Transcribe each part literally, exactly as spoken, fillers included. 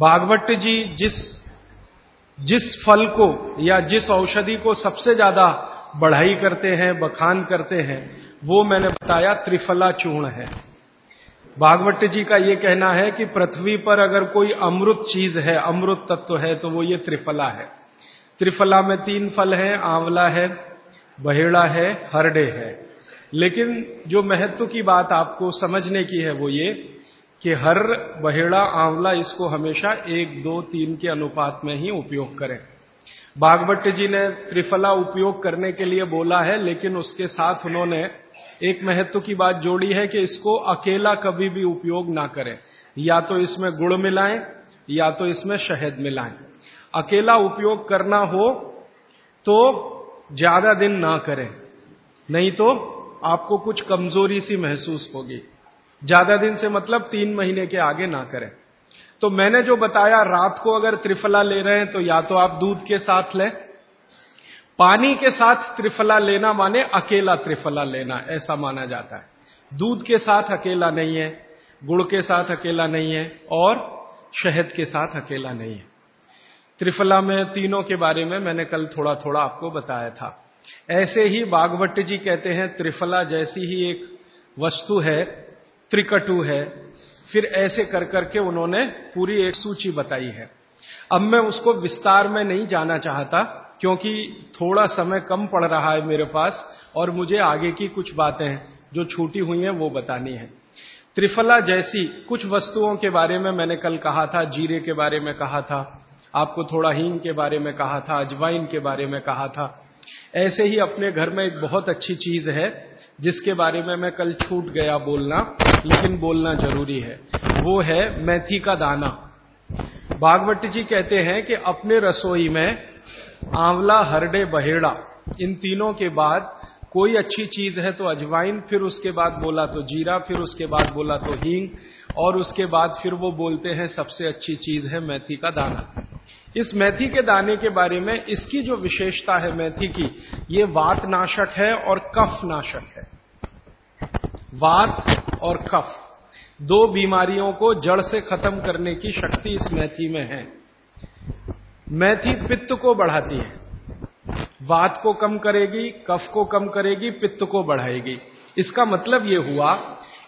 भागवत जी जिस जिस फल को या जिस औषधि को सबसे ज्यादा बढ़ाई करते हैं, बखान करते हैं, वो मैंने बताया त्रिफला चूर्ण है। भागवत जी का ये कहना है कि पृथ्वी पर अगर कोई अमृत चीज है, अमृत तत्व है, तो वो ये त्रिफला है। त्रिफला में तीन फल हैं, आंवला है, बहेड़ा है, हरड़े है। लेकिन जो महत्व की बात आपको समझने की है वो ये कि हर बहेड़ा आंवला इसको हमेशा एक दो तीन के अनुपात में ही उपयोग करें। भागवत जी ने त्रिफला उपयोग करने के लिए बोला है, लेकिन उसके साथ उन्होंने एक महत्व की बात जोड़ी है कि इसको अकेला कभी भी उपयोग ना करें, या तो इसमें गुड़ मिलाएं या तो इसमें शहद मिलाएं। अकेला उपयोग करना हो तो ज्यादा दिन ना करें, नहीं तो आपको कुछ कमजोरी सी महसूस होगी। ज्यादा दिन से मतलब तीन महीने के आगे ना करें। तो मैंने जो बताया, रात को अगर त्रिफला ले रहे हैं तो या तो आप दूध के साथ लें, पानी के साथ त्रिफला लेना माने अकेला त्रिफला लेना ऐसा माना जाता है। दूध के साथ अकेला नहीं है, गुड़ के साथ अकेला नहीं है और शहद के साथ अकेला नहीं है। त्रिफला में तीनों के बारे में मैंने कल थोड़ा थोड़ा आपको बताया था। ऐसे ही भागवत जी कहते हैं त्रिफला जैसी ही एक वस्तु है, त्रिकटु है। फिर ऐसे कर करके उन्होंने पूरी एक सूची बताई है। अब मैं उसको विस्तार में नहीं जाना चाहता क्योंकि थोड़ा समय कम पड़ रहा है मेरे पास और मुझे आगे की कुछ बातें जो छूटी हुई हैं वो बतानी है। त्रिफला जैसी कुछ वस्तुओं के बारे में मैंने कल कहा था, जीरे के बारे में कहा था, आपको थोड़ा हींग के बारे में कहा था, अजवाइन के बारे में कहा था। ऐसे ही अपने घर में एक बहुत अच्छी चीज है जिसके बारे में मैं कल छूट गया बोलना, लेकिन बोलना जरूरी है, वो है मेथी का दाना। भागवत जी कहते हैं कि अपने रसोई में आंवला, हरड़े, बहेड़ा इन तीनों के बाद कोई अच्छी चीज है तो अजवाइन, फिर उसके बाद बोला तो जीरा, फिर उसके बाद बोला तो हींग, और उसके बाद फिर वो बोलते हैं सबसे अच्छी चीज है मेथी का दाना। इस मेथी के दाने के बारे में इसकी जो विशेषता है मेथी की, ये वात नाशक है और कफ नाशक है। वात और कफ दो बीमारियों को जड़ से खत्म करने की शक्ति इस मेथी में है। मेथी पित्त को बढ़ाती है, वात को कम करेगी, कफ को कम करेगी, पित्त को बढ़ाएगी। इसका मतलब ये हुआ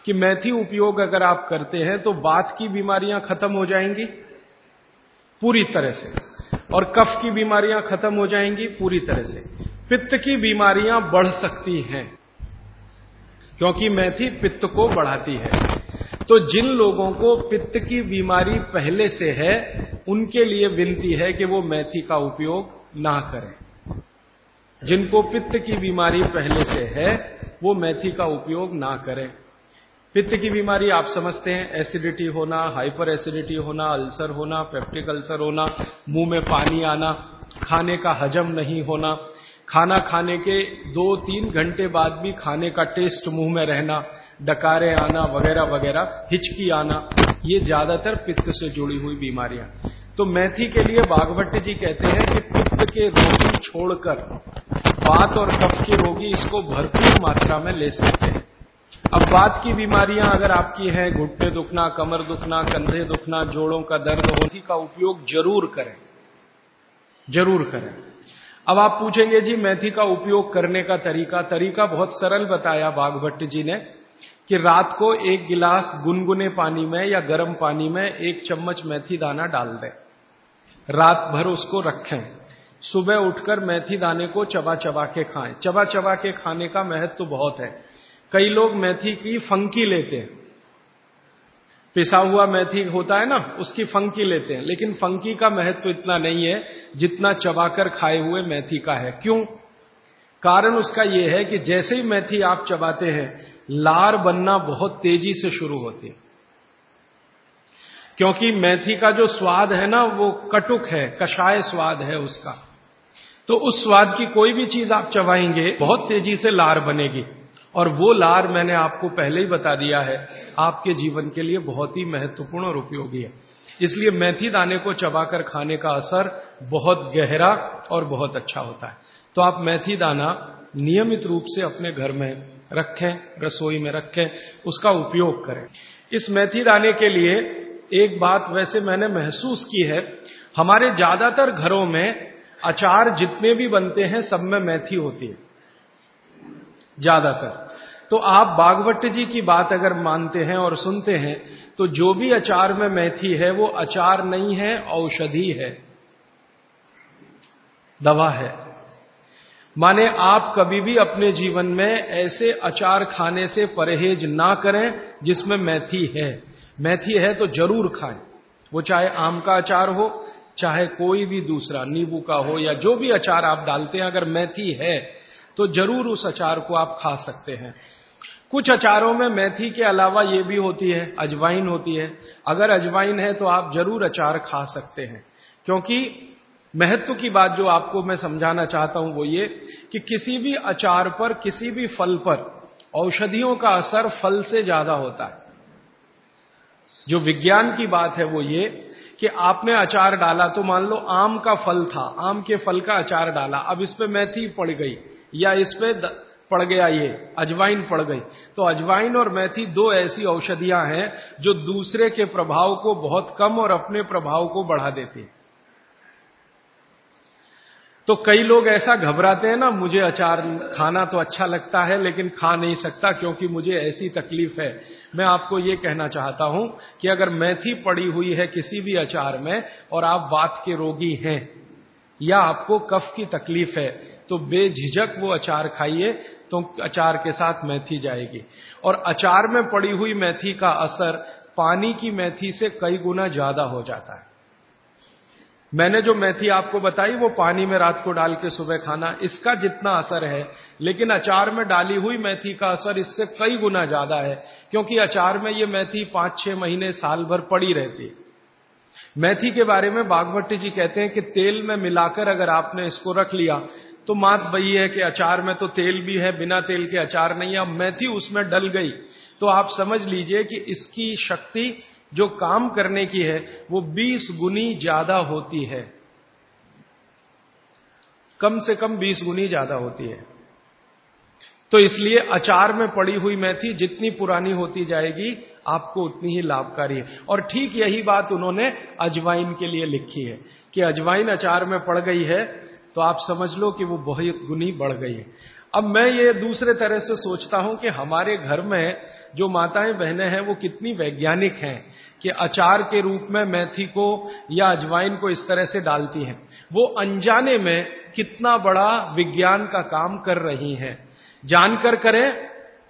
कि मेथी उपयोग अगर आप करते हैं तो वात की बीमारियां खत्म हो जाएंगी पूरी तरह से, और कफ की बीमारियां खत्म हो जाएंगी पूरी तरह से। पित्त की बीमारियां बढ़ सकती हैं क्योंकि मेथी पित्त को बढ़ाती है। तो जिन लोगों को पित्त की बीमारी पहले से है उनके लिए विनती है कि वो मेथी का उपयोग ना करें। जिनको पित्त की बीमारी पहले से है वो मेथी का उपयोग ना करें। पित्त की बीमारी आप समझते हैं, एसिडिटी होना, हाइपर एसिडिटी होना, अल्सर होना, पेप्टिक अल्सर होना, मुंह में पानी आना, खाने का हजम नहीं होना, खाना खाने के दो तीन घंटे बाद भी खाने का टेस्ट मुंह में रहना, डकारे आना वगैरह वगैरह, हिचकी आना, ये ज्यादातर पित्त से जुड़ी हुई बीमारियां। तो मेथी के लिए भागवत जी कहते हैं कि पित्त के रोगी छोड़कर वात और कफ के रोगी इसको भरपूर मात्रा में ले सकते हैं। अब वात की बीमारियां अगर आपकी हैं, घुटने दुखना, कमर दुखना, कंधे दुखना, जोड़ों का दर्द, मेथी का उपयोग जरूर करें, जरूर करें। अब आप पूछेंगे जी मेथी का उपयोग करने का तरीका। तरीका बहुत सरल बताया भागवत जी ने कि रात को एक गिलास गुनगुने पानी में या गर्म पानी में एक चम्मच मेथी दाना डाल दें, रात भर उसको रखें, सुबह उठकर मेथी दाने को चबा चबा के खाएं। चबा चबा के खाने का महत्व तो बहुत है। कई लोग मेथी की फंकी लेते हैं, पिसा हुआ मेथी होता है ना, उसकी फंकी लेते हैं, लेकिन फंकी का महत्व तो इतना नहीं है जितना चबाकर खाए हुए मेथी का है। क्यों? कारण उसका यह है कि जैसे ही मेथी आप चबाते हैं, लार बनना बहुत तेजी से शुरू होती है, क्योंकि मेथी का जो स्वाद है ना वो कटुक है, कषाय स्वाद है उसका। तो उस स्वाद की कोई भी चीज आप चबाएंगे, बहुत तेजी से लार बनेगी, और वो लार मैंने आपको पहले ही बता दिया है आपके जीवन के लिए बहुत ही महत्वपूर्ण और उपयोगी है। इसलिए मेथी दाने को चबाकर खाने का असर बहुत गहरा और बहुत अच्छा होता है। तो आप मेथी दाना नियमित रूप से अपने घर में रखें, रसोई में रखें, उसका उपयोग करें। इस मेथी दाने के लिए एक बात वैसे मैंने महसूस की है, हमारे ज्यादातर घरों में अचार जितने भी बनते हैं सब में मेथी होती है ज्यादातर। तो आप भागवत जी की बात अगर मानते हैं और सुनते हैं तो जो भी अचार में मेथी है वो अचार नहीं है, औषधि है, दवा है। माने आप कभी भी अपने जीवन में ऐसे अचार खाने से परहेज ना करें जिसमें मेथी है। मेथी है तो जरूर खाएं, वो चाहे आम का अचार हो चाहे कोई भी दूसरा, नींबू का हो या जो भी अचार आप डालते हैं, अगर मेथी है तो जरूर उस अचार को आप खा सकते हैं। कुछ अचारों में मेथी के अलावा ये भी होती है, अजवाइन होती है। अगर अजवाइन है तो आप जरूर अचार खा सकते हैं, क्योंकि महत्व की बात जो आपको मैं समझाना चाहता हूं वो ये कि किसी भी अचार पर, किसी भी फल पर औषधियों का असर फल से ज्यादा होता है। जो विज्ञान की बात है वो ये कि आपने अचार डाला, तो मान लो आम का फल था, आम के फल का अचार डाला, अब इस पे मेथी पड़ गई या इस पे पड़ गया ये अजवाइन पड़ गई, तो अजवाइन और मेथी दो ऐसी औषधियां हैं जो दूसरे के प्रभाव को बहुत कम और अपने प्रभाव को बढ़ा देती हैं। तो कई लोग ऐसा घबराते हैं ना, मुझे अचार खाना तो अच्छा लगता है लेकिन खा नहीं सकता क्योंकि मुझे ऐसी तकलीफ है। मैं आपको ये कहना चाहता हूं कि अगर मेथी पड़ी हुई है किसी भी अचार में और आप वात के रोगी हैं या आपको कफ की तकलीफ है तो बेझिझक वो अचार खाइए, तो अचार के साथ मेथी जाएगी। और अचार में पड़ी हुई मेथी का असर पानी की मेथी से कई गुना ज्यादा हो जाता है। मैंने जो मेथी आपको बताई वो पानी में रात को डाल के सुबह खाना, इसका जितना असर है, लेकिन अचार में डाली हुई मेथी का असर इससे कई गुना ज्यादा है, क्योंकि अचार में ये मेथी पांच छह महीने साल भर पड़ी रहती है। मेथी के बारे में वाघभट्ट जी कहते हैं कि तेल में मिलाकर अगर आपने इसको रख लिया तो मात वही है कि अचार में तो तेल भी है, बिना तेल के अचार नहीं है। अब मेथी उसमें डल गई तो आप समझ लीजिए कि इसकी शक्ति जो काम करने की है वो बीस गुनी ज्यादा होती है, कम से कम बीस गुनी ज्यादा होती है। तो इसलिए अचार में पड़ी हुई मेथी जितनी पुरानी होती जाएगी आपको उतनी ही लाभकारी है। और ठीक यही बात उन्होंने अजवाइन के लिए लिखी है कि अजवाइन अचार में पड़ गई है तो आप समझ लो कि वो बहुत गुनी बढ़ गई है। अब मैं ये दूसरे तरह से सोचता हूं कि हमारे घर में जो माताएं बहनें हैं वो कितनी वैज्ञानिक हैं कि अचार के रूप में मेथी को या अजवाइन को इस तरह से डालती हैं, वो अनजाने में कितना बड़ा विज्ञान का काम कर रही हैं। जानकर करें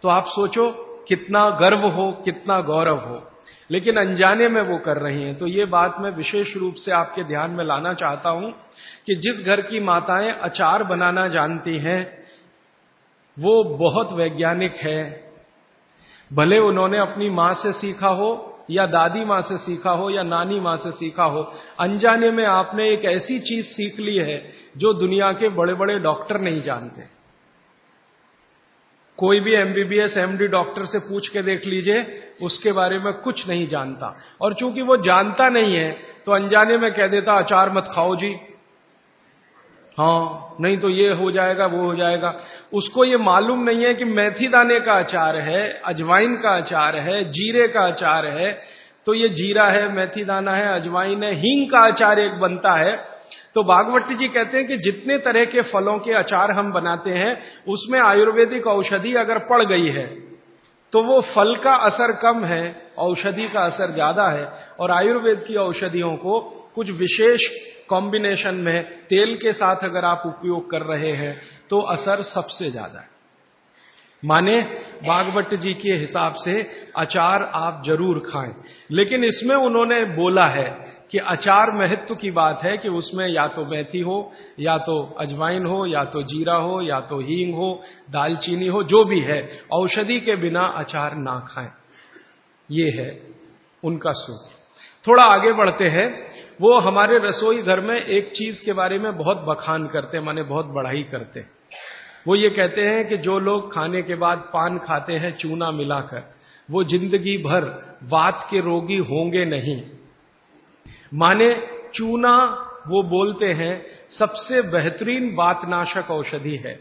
तो आप सोचो कितना गर्व हो, कितना गौरव हो, लेकिन अनजाने में वो कर रही हैं। तो ये बात मैं विशेष रूप से आपके ध्यान में लाना चाहता हूं कि जिस घर की माताएं अचार बनाना जानती हैं वो बहुत वैज्ञानिक है। भले उन्होंने अपनी माँ से सीखा हो या दादी माँ से सीखा हो या नानी माँ से सीखा हो, अनजाने में आपने एक ऐसी चीज सीख ली है जो दुनिया के बड़े बड़े डॉक्टर नहीं जानते। कोई भी एमबीबीएस एमडी डॉक्टर से पूछ के देख लीजिए, उसके बारे में कुछ नहीं जानता। और चूंकि वो जानता नहीं है तो अनजाने में कह देता अचार मत खाओ जी, हाँ नहीं तो ये हो जाएगा वो हो जाएगा। उसको ये मालूम नहीं है कि मेथी दाने का अचार है, अजवाइन का अचार है, जीरे का अचार है। तो ये जीरा है, मेथी दाना है, अजवाइन है, हींग का अचार एक बनता है। तो भागवत जी कहते हैं कि जितने तरह के फलों के अचार हम बनाते हैं उसमें आयुर्वेदिक औषधि अगर पड़ गई है तो वो फल का असर कम है, औषधि का असर ज्यादा है। और आयुर्वेद की औषधियों को कुछ विशेष कॉम्बिनेशन में तेल के साथ अगर आप उपयोग कर रहे हैं तो असर सबसे ज्यादा है। माने भागवत जी के हिसाब से अचार आप जरूर खाएं, लेकिन इसमें उन्होंने बोला है कि अचार महत्व की बात है कि उसमें या तो मेथी हो या तो अजवाइन हो या तो जीरा हो या तो हींग हो, दालचीनी हो, जो भी है, औषधि के बिना अचार ना खाएं। ये है उनका सूत्र। थोड़ा आगे बढ़ते हैं। वो हमारे रसोई घर में एक चीज के बारे में बहुत बखान करते हैं, माने बहुत बढ़ाई करते हैं। वो ये कहते हैं कि जो लोग खाने के बाद पान खाते हैं चूना मिलाकर वो जिंदगी भर वात के रोगी होंगे नहीं। माने चूना, वो बोलते हैं, सबसे बेहतरीन वातनाशक औषधि है।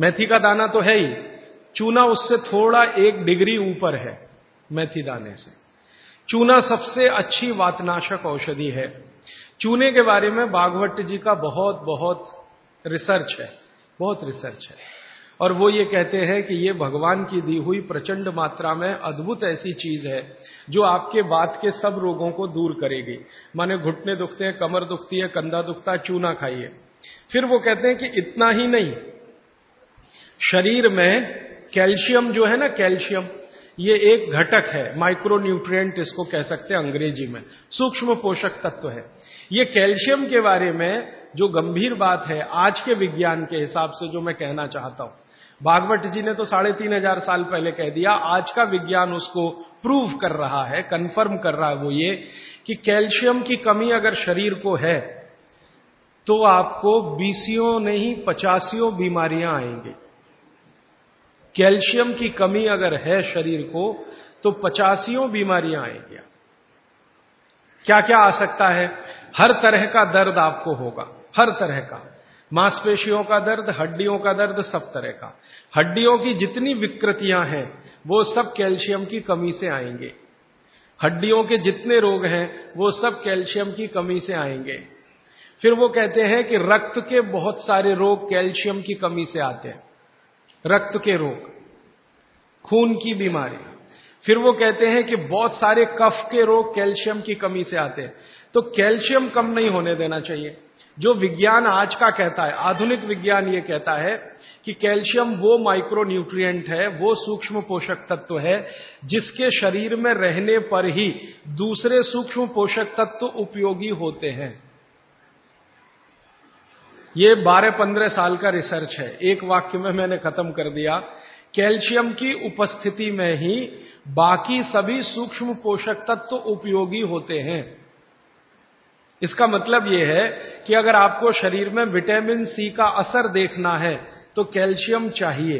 मेथी का दाना तो है ही, चूना उससे थोड़ा एक डिग्री ऊपर है मेथी दाने से। चूना सबसे अच्छी वातनाशक औषधि है। चूने के बारे में वाघभट्ट जी का बहुत बहुत रिसर्च है, बहुत रिसर्च है, और वो ये कहते हैं कि ये भगवान की दी हुई प्रचंड मात्रा में अद्भुत ऐसी चीज है जो आपके बात के सब रोगों को दूर करेगी। माने घुटने दुखते हैं, कमर दुखती है, कंधा दुखता है, चूना खाइए। फिर वो कहते हैं कि इतना ही नहीं, शरीर में कैल्शियम जो है ना, कैल्शियम ये एक घटक है, माइक्रोन्यूट्रिएंट इसको कह सकते हैं अंग्रेजी में, सूक्ष्म पोषक तत्व है। ये कैल्शियम के बारे में जो गंभीर बात है आज के विज्ञान के हिसाब से जो मैं कहना चाहता हूं, भागवत जी ने तो साढ़े तीन हजार साल पहले कह दिया, आज का विज्ञान उसको प्रूव कर रहा है, कंफर्म कर रहा है। वो ये कि कैल्शियम की कमी अगर शरीर को है तो आपको बीसियों नहीं पचासियों बीमारियां आएंगी। कैल्शियम की कमी अगर है शरीर को तो पचासियों बीमारियां आएंगी। क्या क्या आ सकता है? हर तरह का दर्द आपको होगा, हर तरह का, मांसपेशियों का दर्द, हड्डियों का दर्द, सब तरह का। हड्डियों की जितनी विकृतियां हैं वो सब कैल्शियम की कमी से आएंगे। हड्डियों के जितने रोग हैं वो सब कैल्शियम की कमी से आएंगे। फिर वो कहते हैं कि रक्त के बहुत सारे रोग कैल्शियम की कमी से आते हैं, रक्त के रोग, खून की बीमारी। फिर वो कहते हैं कि बहुत सारे कफ के रोग कैल्शियम की कमी से आते हैं। तो कैल्शियम कम नहीं होने देना चाहिए। जो विज्ञान आज का कहता है, आधुनिक विज्ञान ये कहता है कि कैल्शियम वो माइक्रोन्यूट्रिएंट है, वो सूक्ष्म पोषक तत्व है जिसके शरीर में रहने पर ही दूसरे सूक्ष्म पोषक तत्व उपयोगी होते हैं। ये बारह पंद्रह साल का रिसर्च है, एक वाक्य में मैंने खत्म कर दिया। कैल्शियम की उपस्थिति में ही बाकी सभी सूक्ष्म पोषक तत्व उपयोगी होते हैं। इसका मतलब यह है कि अगर आपको शरीर में विटामिन सी का असर देखना है तो कैल्शियम चाहिए,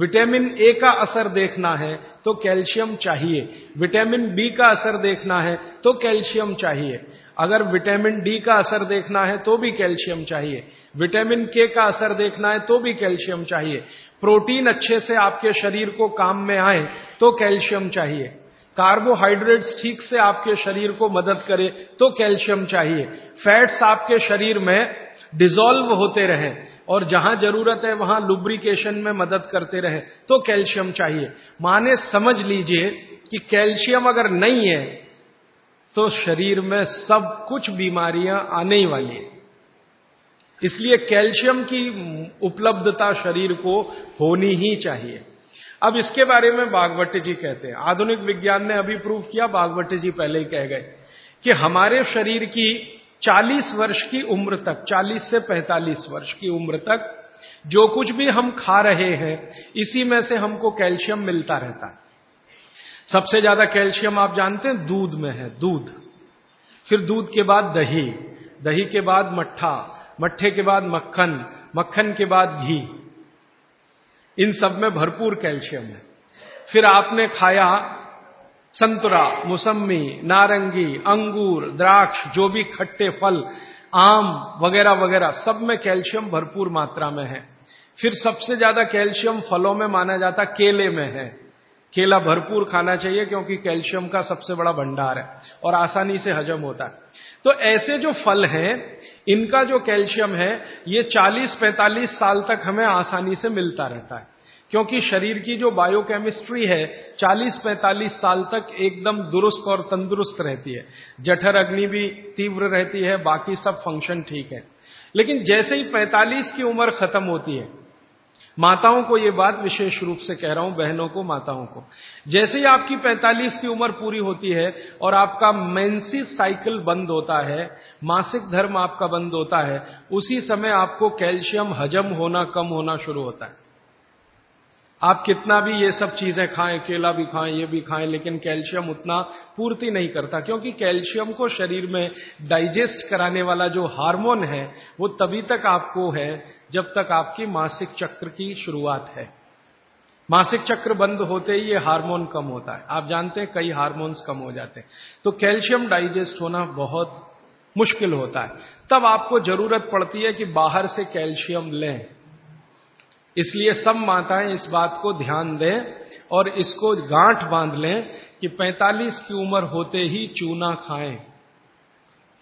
विटामिन ए का असर देखना है तो कैल्शियम चाहिए, विटामिन बी का असर देखना है तो कैल्शियम चाहिए, अगर विटामिन डी का असर देखना है तो भी कैल्शियम चाहिए, विटामिन के का असर देखना है तो भी कैल्शियम चाहिए, प्रोटीन अच्छे से आपके शरीर को काम में आए तो कैल्शियम चाहिए, कार्बोहाइड्रेट्स ठीक से आपके शरीर को मदद करे तो कैल्शियम चाहिए, फैट्स आपके शरीर में डिसॉल्व होते रहें और जहां जरूरत है वहां लुब्रिकेशन में मदद करते रहें तो कैल्शियम चाहिए। माने समझ लीजिए कि कैल्शियम अगर नहीं है तो शरीर में सब कुछ बीमारियां आने ही वाली है। इसलिए कैल्शियम की उपलब्धता शरीर को होनी ही चाहिए। अब इसके बारे में भागवत जी कहते हैं, आधुनिक विज्ञान ने अभी प्रूव किया, भागवत जी पहले ही कह गए कि हमारे शरीर की चालीस वर्ष की उम्र तक, चालीस से पैंतालीस वर्ष की उम्र तक जो कुछ भी हम खा रहे हैं इसी में से हमको कैल्शियम मिलता रहता है। सबसे ज्यादा कैल्शियम आप जानते हैं दूध में है, दूध, फिर दूध के बाद दही, दही के बाद मट्ठा, मट्ठे के बाद मक्खन, मक्खन के बाद घी, इन सब में भरपूर कैल्शियम है। फिर आपने खाया संतरा, मौसम्मी, नारंगी, अंगूर, द्राक्ष, जो भी खट्टे फल, आम वगैरह वगैरह, सब में कैल्शियम भरपूर मात्रा में है। फिर सबसे ज्यादा कैल्शियम फलों में माना जाता केले में है। केला भरपूर खाना चाहिए क्योंकि कैल्शियम का सबसे बड़ा भंडार है और आसानी से हजम होता है। तो ऐसे जो फल हैं इनका जो कैल्शियम है ये चालीस पैंतालीस साल तक हमें आसानी से मिलता रहता है क्योंकि शरीर की जो बायोकेमिस्ट्री है चालीस पैंतालीस साल तक एकदम दुरुस्त और तंदुरुस्त रहती है। जठर अग्नि भी तीव्र रहती है, बाकी सब फंक्शन ठीक है। लेकिन जैसे ही पैंतालीस की उम्र खत्म होती है, माताओं को ये बात विशेष रूप से कह रहा हूं, बहनों को, माताओं को, जैसे ही आपकी पैंतालीस की उम्र पूरी होती है और आपका मेंसेस साइकिल बंद होता है, मासिक धर्म आपका बंद होता है, उसी समय आपको कैल्शियम हजम होना कम होना शुरू होता है। आप कितना भी ये सब चीजें खाएं, केला भी खाएं, ये भी खाएं, लेकिन कैल्शियम उतना पूर्ति नहीं करता क्योंकि कैल्शियम को शरीर में डाइजेस्ट कराने वाला जो हार्मोन है वो तभी तक आपको है जब तक आपकी मासिक चक्र की शुरुआत है। मासिक चक्र बंद होते ही ये हार्मोन कम होता है। आप जानते हैं कई हार्मोन्स कम हो जाते हैं तो कैल्शियम डाइजेस्ट होना बहुत मुश्किल होता है। तब आपको जरूरत पड़ती है कि बाहर से कैल्शियम लें। इसलिए सब माताएं इस बात को ध्यान दें और इसको गांठ बांध लें कि पैंतालीस की उम्र होते ही चूना खाएं,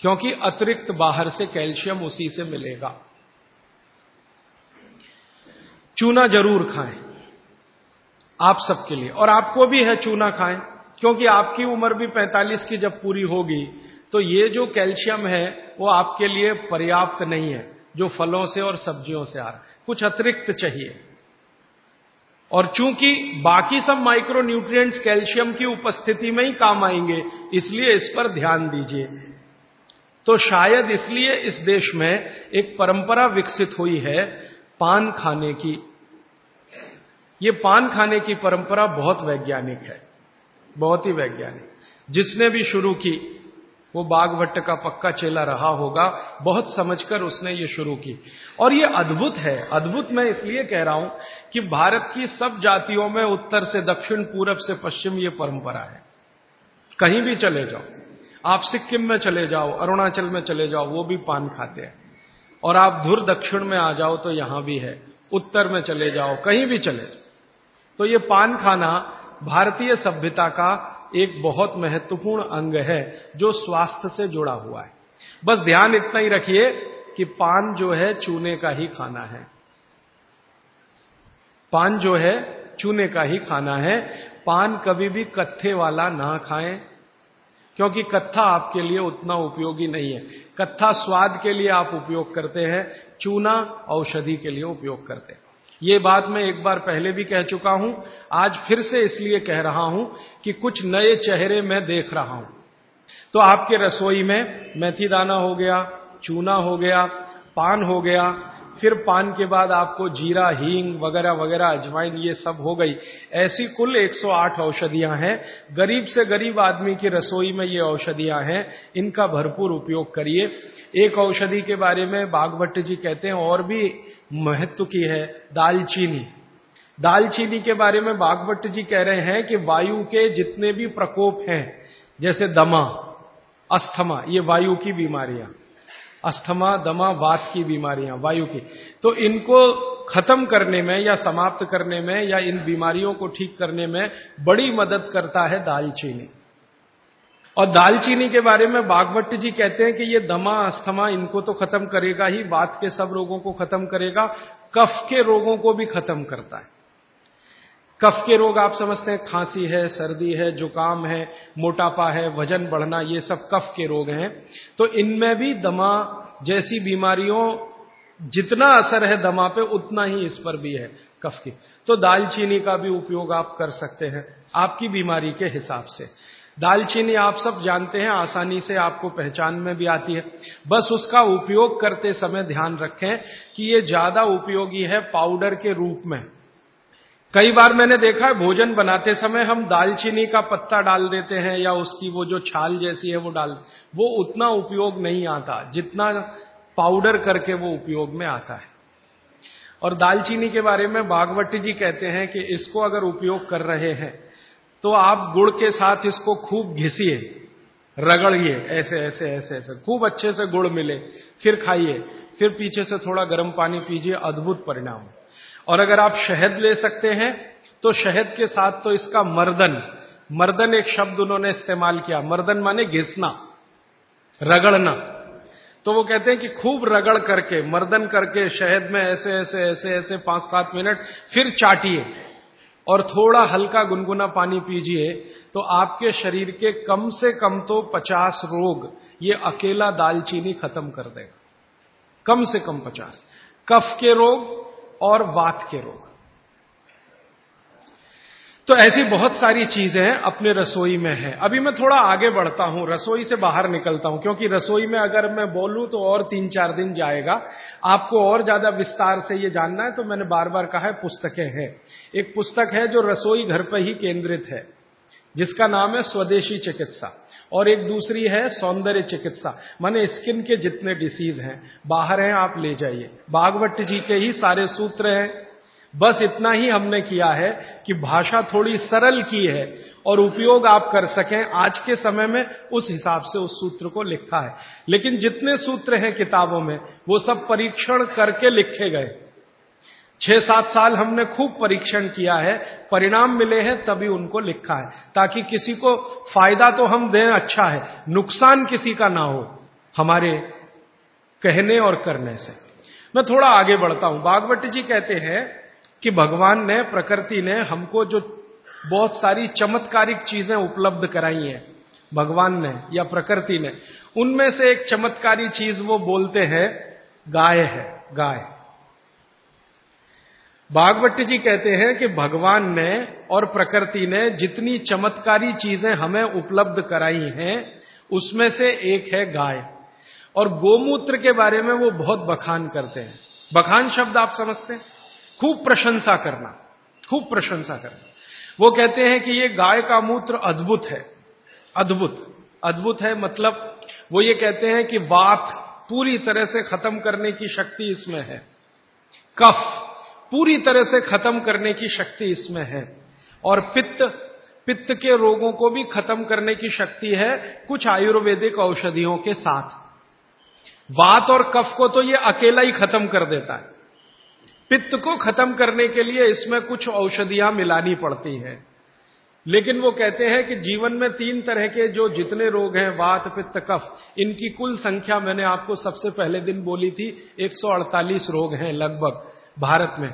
क्योंकि अतिरिक्त बाहर से कैल्शियम उसी से मिलेगा। चूना जरूर खाएं आप सबके लिए, और आपको भी है चूना खाएं, क्योंकि आपकी उम्र भी पैंतालीस की जब पूरी होगी तो ये जो कैल्शियम है वो आपके लिए पर्याप्त नहीं है जो फलों से और सब्जियों से आ रहा है, कुछ अतिरिक्त चाहिए। और चूंकि बाकी सब माइक्रोन्यूट्रिएंट्स कैल्शियम की उपस्थिति में ही काम आएंगे, इसलिए इस पर ध्यान दीजिए। तो शायद इसलिए इस देश में एक परंपरा विकसित हुई है पान खाने की। ये पान खाने की परंपरा बहुत वैज्ञानिक है, बहुत ही वैज्ञानिक। जिसने भी शुरू की वो वाघभट्ट का पक्का चेला रहा होगा, बहुत समझकर उसने ये शुरू की। और ये अद्भुत है, अद्भुत मैं इसलिए कह रहा हूं कि भारत की सब जातियों में उत्तर से दक्षिण, पूरब से पश्चिम ये परंपरा है। कहीं भी चले जाओ आप, सिक्किम में चले जाओ, अरुणाचल में चले जाओ, वो भी पान खाते हैं। और आप धुर दक्षिण में आ जाओ तो यहां भी है, उत्तर में चले जाओ, कहीं भी चले जाओ। तो ये पान खाना भारतीय सभ्यता का एक बहुत महत्वपूर्ण अंग है जो स्वास्थ्य से जुड़ा हुआ है। बस ध्यान इतना ही रखिए कि पान जो है चूने का ही खाना है, पान जो है चूने का ही खाना है। पान कभी भी कत्थे वाला ना खाएं, क्योंकि कत्था आपके लिए उतना उपयोगी नहीं है। कत्था स्वाद के लिए आप उपयोग करते हैं, चूना औषधि के लिए उपयोग करते हैं। ये बात मैं एक बार पहले भी कह चुका हूं, आज फिर से इसलिए कह रहा हूं कि कुछ नए चेहरे मैं देख रहा हूं। तो आपके रसोई में मेथी दाना हो गया, चूना हो गया, पान हो गया, फिर पान के बाद आपको जीरा, हींग वगैरह वगैरह, अजवाइन, ये सब हो गई। ऐसी कुल एक सौ आठ औषधियां हैं। गरीब से गरीब आदमी की रसोई में ये औषधियां हैं, इनका भरपूर उपयोग करिए। एक औषधि के बारे में वाघभट्ट जी कहते हैं और भी महत्व की है, दालचीनी। दालचीनी के बारे में वाघभट्ट जी कह रहे हैं कि वायु के जितने भी प्रकोप हैं, जैसे दमा, अस्थमा, ये वायु की बीमारियां, अस्थमा, दमा, वात की बीमारियां वायु की, तो इनको खत्म करने में या समाप्त करने में या इन बीमारियों को ठीक करने में बड़ी मदद करता है दालचीनी। और दालचीनी के बारे में वाघभट्ट जी कहते हैं कि ये दमा, अस्थमा, इनको तो खत्म करेगा ही, वात के सब रोगों को खत्म करेगा, कफ के रोगों को भी खत्म करता है। कफ के रोग आप समझते हैं, खांसी है, सर्दी है, जुकाम है, मोटापा है, वजन बढ़ना, ये सब कफ के रोग हैं। तो इनमें भी दमा जैसी बीमारियों जितना असर है दमा पे, उतना ही इस पर भी है कफ की। तो दालचीनी का भी उपयोग आप कर सकते हैं आपकी बीमारी के हिसाब से। दालचीनी आप सब जानते हैं, आसानी से आपको पहचान में भी आती है। बस उसका उपयोग करते समय ध्यान रखें कि ये ज्यादा उपयोगी है पाउडर के रूप में। कई बार मैंने देखा है भोजन बनाते समय हम दालचीनी का पत्ता डाल देते हैं या उसकी वो जो छाल जैसी है वो डाल, वो उतना उपयोग नहीं आता जितना पाउडर करके वो उपयोग में आता है। और दालचीनी के बारे में वाघभट्ट जी कहते हैं कि इसको अगर उपयोग कर रहे हैं तो आप गुड़ के साथ इसको खूब घिसिए, रगड़िए, ऐसे ऐसे ऐसे ऐसे खूब अच्छे से गुड़ मिले, फिर खाइए, फिर पीछे से थोड़ा गर्म पानी पीजिए, अद्भुत परिणाम। और अगर आप शहद ले सकते हैं तो शहद के साथ तो इसका मर्दन, मर्दन एक शब्द उन्होंने इस्तेमाल किया, मर्दन माने घिसना, रगड़ना। तो वो कहते हैं कि खूब रगड़ करके, मर्दन करके शहद में ऐसे ऐसे ऐसे ऐसे पांच सात मिनट, फिर चाटिए और थोड़ा हल्का गुनगुना पानी पीजिए, तो आपके शरीर के कम से कम तो पचास रोग ये अकेला दालचीनी खत्म कर देगा, कम से कम पचास, कफ के रोग और वात के रोग। तो ऐसी बहुत सारी चीजें अपने रसोई में हैं। अभी मैं थोड़ा आगे बढ़ता हूं, रसोई से बाहर निकलता हूं, क्योंकि रसोई में अगर मैं बोलूं तो और तीन चार दिन जाएगा। आपको और ज्यादा विस्तार से ये जानना है तो मैंने बार बार कहा है पुस्तकें हैं। एक पुस्तक है जो रसोई घर पर ही केंद्रित है, जिसका नाम है स्वदेशी चिकित्सा, और एक दूसरी है सौंदर्य चिकित्सा, माने स्किन के जितने डिसीज हैं बाहर हैं आप ले जाइए। वाघभट्ट जी के ही सारे सूत्र हैं। बस इतना ही हमने किया है कि भाषा थोड़ी सरल की है और उपयोग आप कर सकें आज के समय में, उस हिसाब से उस सूत्र को लिखा है। लेकिन जितने सूत्र हैं किताबों में वो सब परीक्षण करके लिखे गए। छह सात साल हमने खूब परीक्षण किया है, परिणाम मिले हैं तभी उनको लिखा है, ताकि किसी को फायदा तो हम दें, अच्छा है, नुकसान किसी का ना हो हमारे कहने और करने से। मैं थोड़ा आगे बढ़ता हूं। भागवत जी कहते हैं कि भगवान ने, प्रकृति ने हमको जो बहुत सारी चमत्कारिक चीजें उपलब्ध कराई हैं भगवान ने या प्रकृति ने, उनमें से एक चमत्कारी चीज वो बोलते हैं गाय है। गाय, भागवत जी कहते हैं कि भगवान ने और प्रकृति ने जितनी चमत्कारी चीजें हमें उपलब्ध कराई हैं उसमें से एक है गाय। और गोमूत्र के बारे में वो बहुत बखान करते हैं। बखान शब्द आप समझते हैं, खूब प्रशंसा करना, खूब प्रशंसा करना। वो कहते हैं कि ये गाय का मूत्र अद्भुत है, अद्भुत, अद्भुत है मतलब वो ये कहते हैं कि वात पूरी तरह से खत्म करने की शक्ति इसमें है, कफ पूरी तरह से खत्म करने की शक्ति इसमें है, और पित्त, पित्त के रोगों को भी खत्म करने की शक्ति है कुछ आयुर्वेदिक औषधियों के साथ। वात और कफ को तो ये अकेला ही खत्म कर देता है, पित्त को खत्म करने के लिए इसमें कुछ औषधियां मिलानी पड़ती हैं। लेकिन वो कहते हैं कि जीवन में तीन तरह के जो जितने रोग हैं, वात, पित्त, कफ, इनकी कुल संख्या मैंने आपको सबसे पहले दिन बोली थी, एक सौ अड़तालीस रोग हैं लगभग भारत में।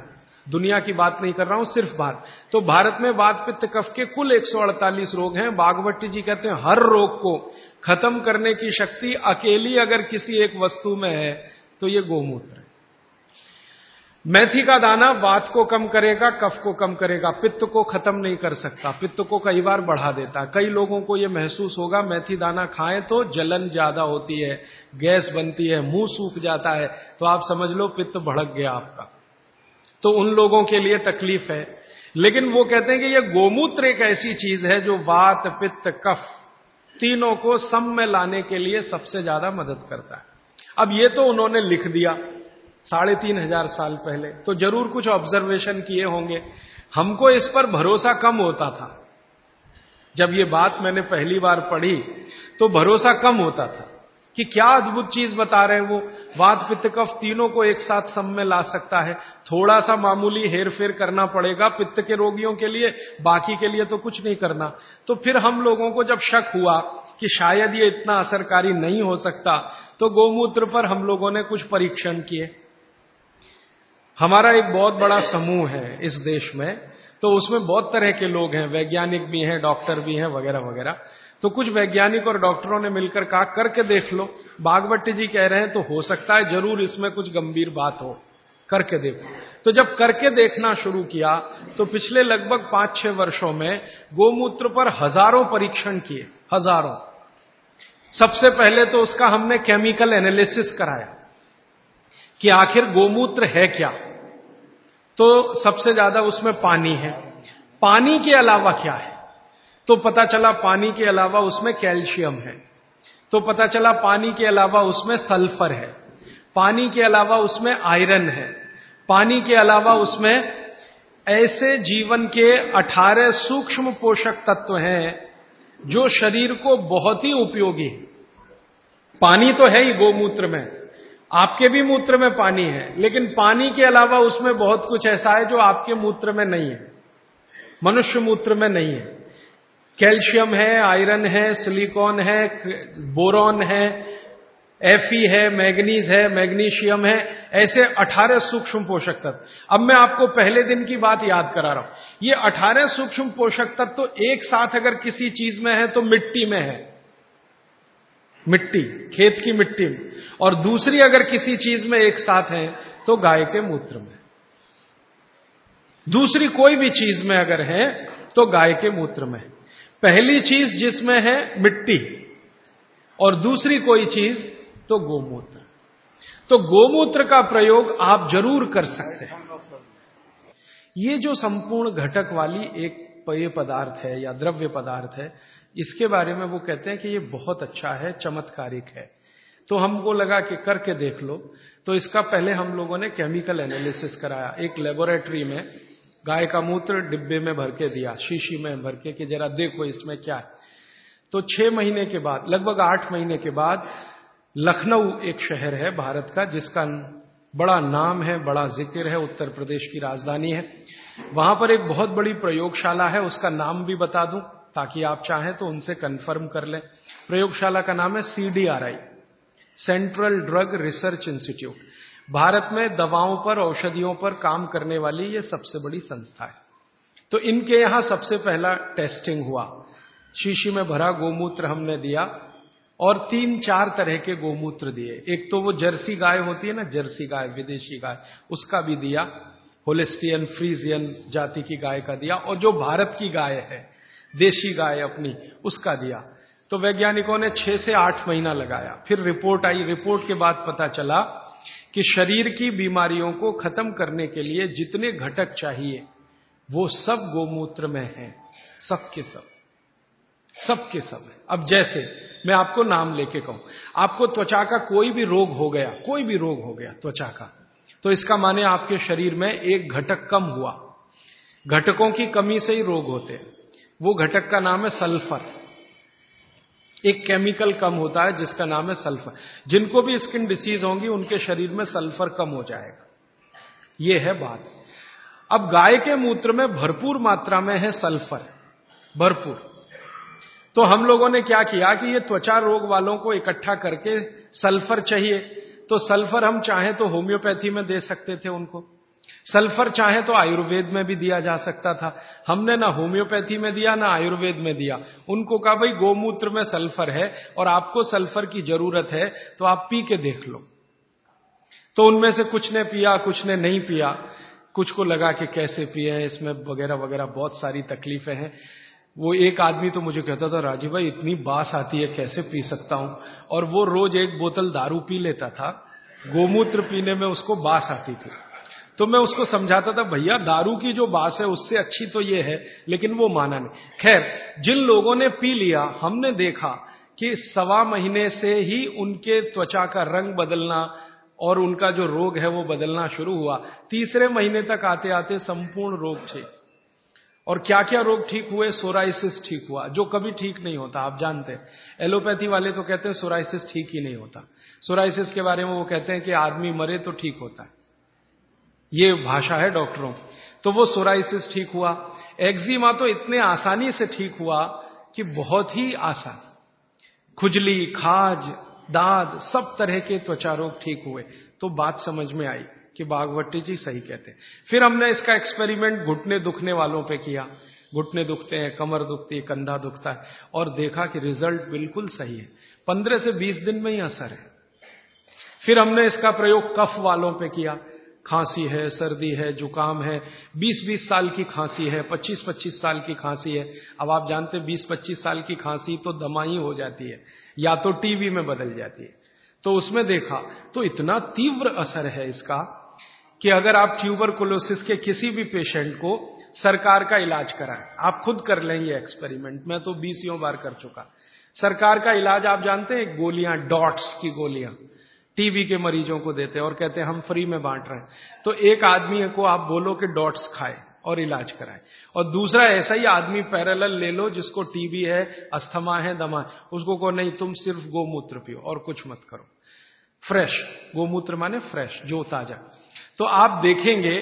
दुनिया की बात नहीं कर रहा हूं, सिर्फ भारत। तो भारत में वात, पित्त, कफ के कुल एक सौ अड़तालीस रोग हैं। भागवत जी कहते हैं हर रोग को खत्म करने की शक्ति अकेली अगर किसी एक वस्तु में है तो ये गोमूत्र है। मेथी का दाना वात को कम करेगा, कफ को कम करेगा, पित्त को खत्म नहीं कर सकता, पित्त को कई बार बढ़ा देता है। कई लोगों को यह महसूस होगा मेथी दाना खाएं तो जलन ज्यादा होती है, गैस बनती है, मुंह सूख जाता है, तो आप समझ लो पित्त भड़क गया आपका, तो उन लोगों के लिए तकलीफ है। लेकिन वो कहते हैं कि यह गोमूत्र एक ऐसी चीज है जो वात, पित्त, कफ तीनों को सम में लाने के लिए सबसे ज्यादा मदद करता है। अब ये तो उन्होंने लिख दिया साढ़े तीन हजार साल पहले, तो जरूर कुछ ऑब्जर्वेशन किए होंगे। हमको इस पर भरोसा कम होता था, जब ये बात मैंने पहली बार पढ़ी तो भरोसा कम होता था कि क्या अद्भुत चीज बता रहे हैं वो, वात, पित्त, कफ तीनों को एक साथ सम में ला सकता है, थोड़ा सा मामूली हेर फेर करना पड़ेगा पित्त के रोगियों के लिए, बाकी के लिए तो कुछ नहीं करना। तो फिर हम लोगों को जब शक हुआ कि शायद ये इतना असरकारी नहीं हो सकता, तो गोमूत्र पर हम लोगों ने कुछ परीक्षण किए। हमारा एक बहुत बड़ा समूह है इस देश में, तो उसमें बहुत तरह के लोग हैं, वैज्ञानिक भी हैं, डॉक्टर भी हैं, वगैरह वगैरह। तो कुछ वैज्ञानिक और डॉक्टरों ने मिलकर कहा करके देख लो, भागवत जी कह रहे हैं तो हो सकता है जरूर इसमें कुछ गंभीर बात हो, करके देखो। तो जब करके देखना शुरू किया तो पिछले लगभग पांच छह वर्षों में गोमूत्र पर हजारों परीक्षण किए, हजारों। सबसे पहले तो उसका हमने केमिकल एनालिसिस कराया कि आखिर गोमूत्र है क्या, तो सबसे ज्यादा उसमें पानी है, पानी के अलावा क्या है, तो पता चला पानी के अलावा उसमें कैल्शियम है, तो पता चला पानी के अलावा उसमें सल्फर है, पानी के अलावा उसमें आयरन है, पानी के अलावा उसमें ऐसे जीवन के अठारह सूक्ष्म पोषक तत्व हैं जो शरीर को बहुत ही उपयोगी है। पानी तो है ही गोमूत्र में, आपके भी मूत्र में पानी है, लेकिन पानी के अलावा उसमें बहुत कुछ ऐसा है जो आपके मूत्र में नहीं है, मनुष्य मूत्र में नहीं है। कैल्शियम है, आयरन है, सिलिकॉन है, बोरॉन है, एफी है, मैग्नीज है, मैग्नीशियम है, ऐसे अठारह सूक्ष्म पोषक तत्व। अब मैं आपको पहले दिन की बात याद करा रहा हूं। ये अठारह सूक्ष्म पोषक तत्व तो एक साथ अगर किसी चीज में है तो मिट्टी में है, मिट्टी, खेत की मिट्टी में, और दूसरी अगर किसी चीज में एक साथ है तो गाय के मूत्र में, दूसरी कोई भी चीज में अगर है तो गाय के मूत्र में। पहली चीज जिसमें है मिट्टी, और दूसरी कोई चीज तो गोमूत्र। तो गोमूत्र का प्रयोग आप जरूर कर सकते हैं। ये जो संपूर्ण घटक वाली एक पेय पदार्थ है या द्रव्य पदार्थ है, इसके बारे में वो कहते हैं कि ये बहुत अच्छा है, चमत्कारिक है। तो हमको लगा कि करके देख लो, तो इसका पहले हम लोगों ने केमिकल एनालिसिस कराया एक लेबोरेटरी में। गाय का मूत्र डिब्बे में भर के दिया, शीशी में भर के, कि जरा देखो इसमें क्या है। तो छह महीने के बाद, लगभग आठ महीने के बाद, लखनऊ एक शहर है भारत का जिसका बड़ा नाम है, बड़ा जिक्र है, उत्तर प्रदेश की राजधानी है। वहां पर एक बहुत बड़ी प्रयोगशाला है, उसका नाम भी बता दूं ताकि आप चाहें तो उनसे कंफर्म कर लें। प्रयोगशाला का नाम है C D R I, Central drug research institute. Bharat में दवाओं पर, औषधियों पर काम करने वाली ये सबसे बड़ी संस्था है। तो इनके यहां सबसे पहला टेस्टिंग हुआ। शीशी में भरा गोमूत्र हमने दिया और तीन चार तरह के गोमूत्र दिए। एक तो वो जर्सी गाय होती है ना, जर्सी गाय, विदेशी गाय, उसका भी दिया, होलिस्टियन, फ्रीजियन जाति की गाय का दिया, और जो भारत की गाय है, देशी गाय अपनी, उसका दिया। तो वैज्ञानिकों ने छह से आठ महीना लगाया, फिर रिपोर्ट आई। रिपोर्ट के बाद पता चला कि शरीर की बीमारियों को खत्म करने के लिए जितने घटक चाहिए वो सब गोमूत्र में हैं, सब के सब, सब के सब है। अब जैसे मैं आपको नाम लेके कहूं, आपको त्वचा का कोई भी रोग हो गया, कोई भी रोग हो गया त्वचा का, तो इसका माने आपके शरीर में एक घटक कम हुआ। घटकों की कमी से ही रोग होते हैं। वो घटक का नाम है सल्फर। एक केमिकल कम होता है जिसका नाम है सल्फर। जिनको भी स्किन डिसीज होंगी उनके शरीर में सल्फर कम हो जाएगा। ये है बात। अब गाय के मूत्र में भरपूर मात्रा में है सल्फर, भरपूर। तो हम लोगों ने क्या किया कि ये त्वचा रोग वालों को इकट्ठा करके, सल्फर चाहिए तो सल्फर हम चाहें तो होम्योपैथी में दे सकते थे उनको, सल्फर चाहे तो आयुर्वेद में भी दिया जा सकता था। हमने ना होम्योपैथी में दिया ना आयुर्वेद में दिया। उनको कहा भाई गोमूत्र में सल्फर है और आपको सल्फर की जरूरत है तो आप पी के देख लो। तो उनमें से कुछ ने पिया, कुछ ने नहीं पिया, कुछ को लगा कि कैसे पिए इसमें, वगैरह वगैरह, बहुत सारी तकलीफें हैं। वो एक आदमी तो मुझे कहता था, राजीव भाई इतनी बास आती है कैसे पी सकता हूं, और वो रोज एक बोतल दारू पी लेता था, गोमूत्र पीने में उसको बास आती थी। तो मैं उसको समझाता था, भैया दारू की जो बास है उससे अच्छी तो ये है, लेकिन वो माना नहीं। खैर, जिन लोगों ने पी लिया, हमने देखा कि सवा महीने से ही उनके त्वचा का रंग बदलना और उनका जो रोग है वो बदलना शुरू हुआ। तीसरे महीने तक आते आते संपूर्ण रोग ठीक। और क्या क्या रोग ठीक हुए, सोरायसिस ठीक हुआ जो कभी ठीक नहीं होता, आप जानते हैं। एलोपैथी वाले तो कहते हैं सोरायसिस ठीक ही नहीं होता। सोरायसिस के बारे में वो कहते हैं कि आदमी मरे तो ठीक होता है, ये भाषा है डॉक्टरों की। तो वो सोरायसिस ठीक हुआ। एक्जिमा तो इतने आसानी से ठीक हुआ कि बहुत ही आसान, खुजली, खाज, दाद, सब तरह के त्वचा रोग ठीक हुए। तो बात समझ में आई कि भागवत जी सही कहते हैं। फिर हमने इसका एक्सपेरिमेंट घुटने दुखने वालों पे किया। घुटने दुखते हैं, कमर दुखती है, कंधा दुखता है, और देखा कि रिजल्ट बिल्कुल सही है, पंद्रह से बीस दिन में ही असर है। फिर हमने इसका प्रयोग कफ वालों पे किया। खांसी है, सर्दी है, जुकाम है, बीस बीस साल की खांसी है, पच्चीस पच्चीस साल की खांसी है। अब आप जानते हैं बीस पच्चीस साल की खांसी तो दमाही हो जाती है या तो टीवी में बदल जाती है। तो उसमें देखा तो इतना तीव्र असर है इसका कि अगर आप ट्यूबरकुलोसिस के किसी भी पेशेंट को सरकार का इलाज कराएं, आप खुद कर लेंगे एक्सपेरिमेंट, मैं तो बीसियों बार कर चुका। सरकार का इलाज आप जानते हैं, गोलियां, डॉट्स की गोलियां टीबी के मरीजों को देते हैं और कहते हैं हम फ्री में बांट रहे हैं। तो एक आदमी को आप बोलो कि डॉट्स खाए और इलाज कराएं, और दूसरा ऐसा ही आदमी पैरेलल ले लो जिसको टीबी है, अस्थमा है, दमा है, उसको कहो नहीं तुम सिर्फ गोमूत्र पियो और कुछ मत करो। फ्रेश गोमूत्र माने फ्रेश, जो ताजा। तो आप देखेंगे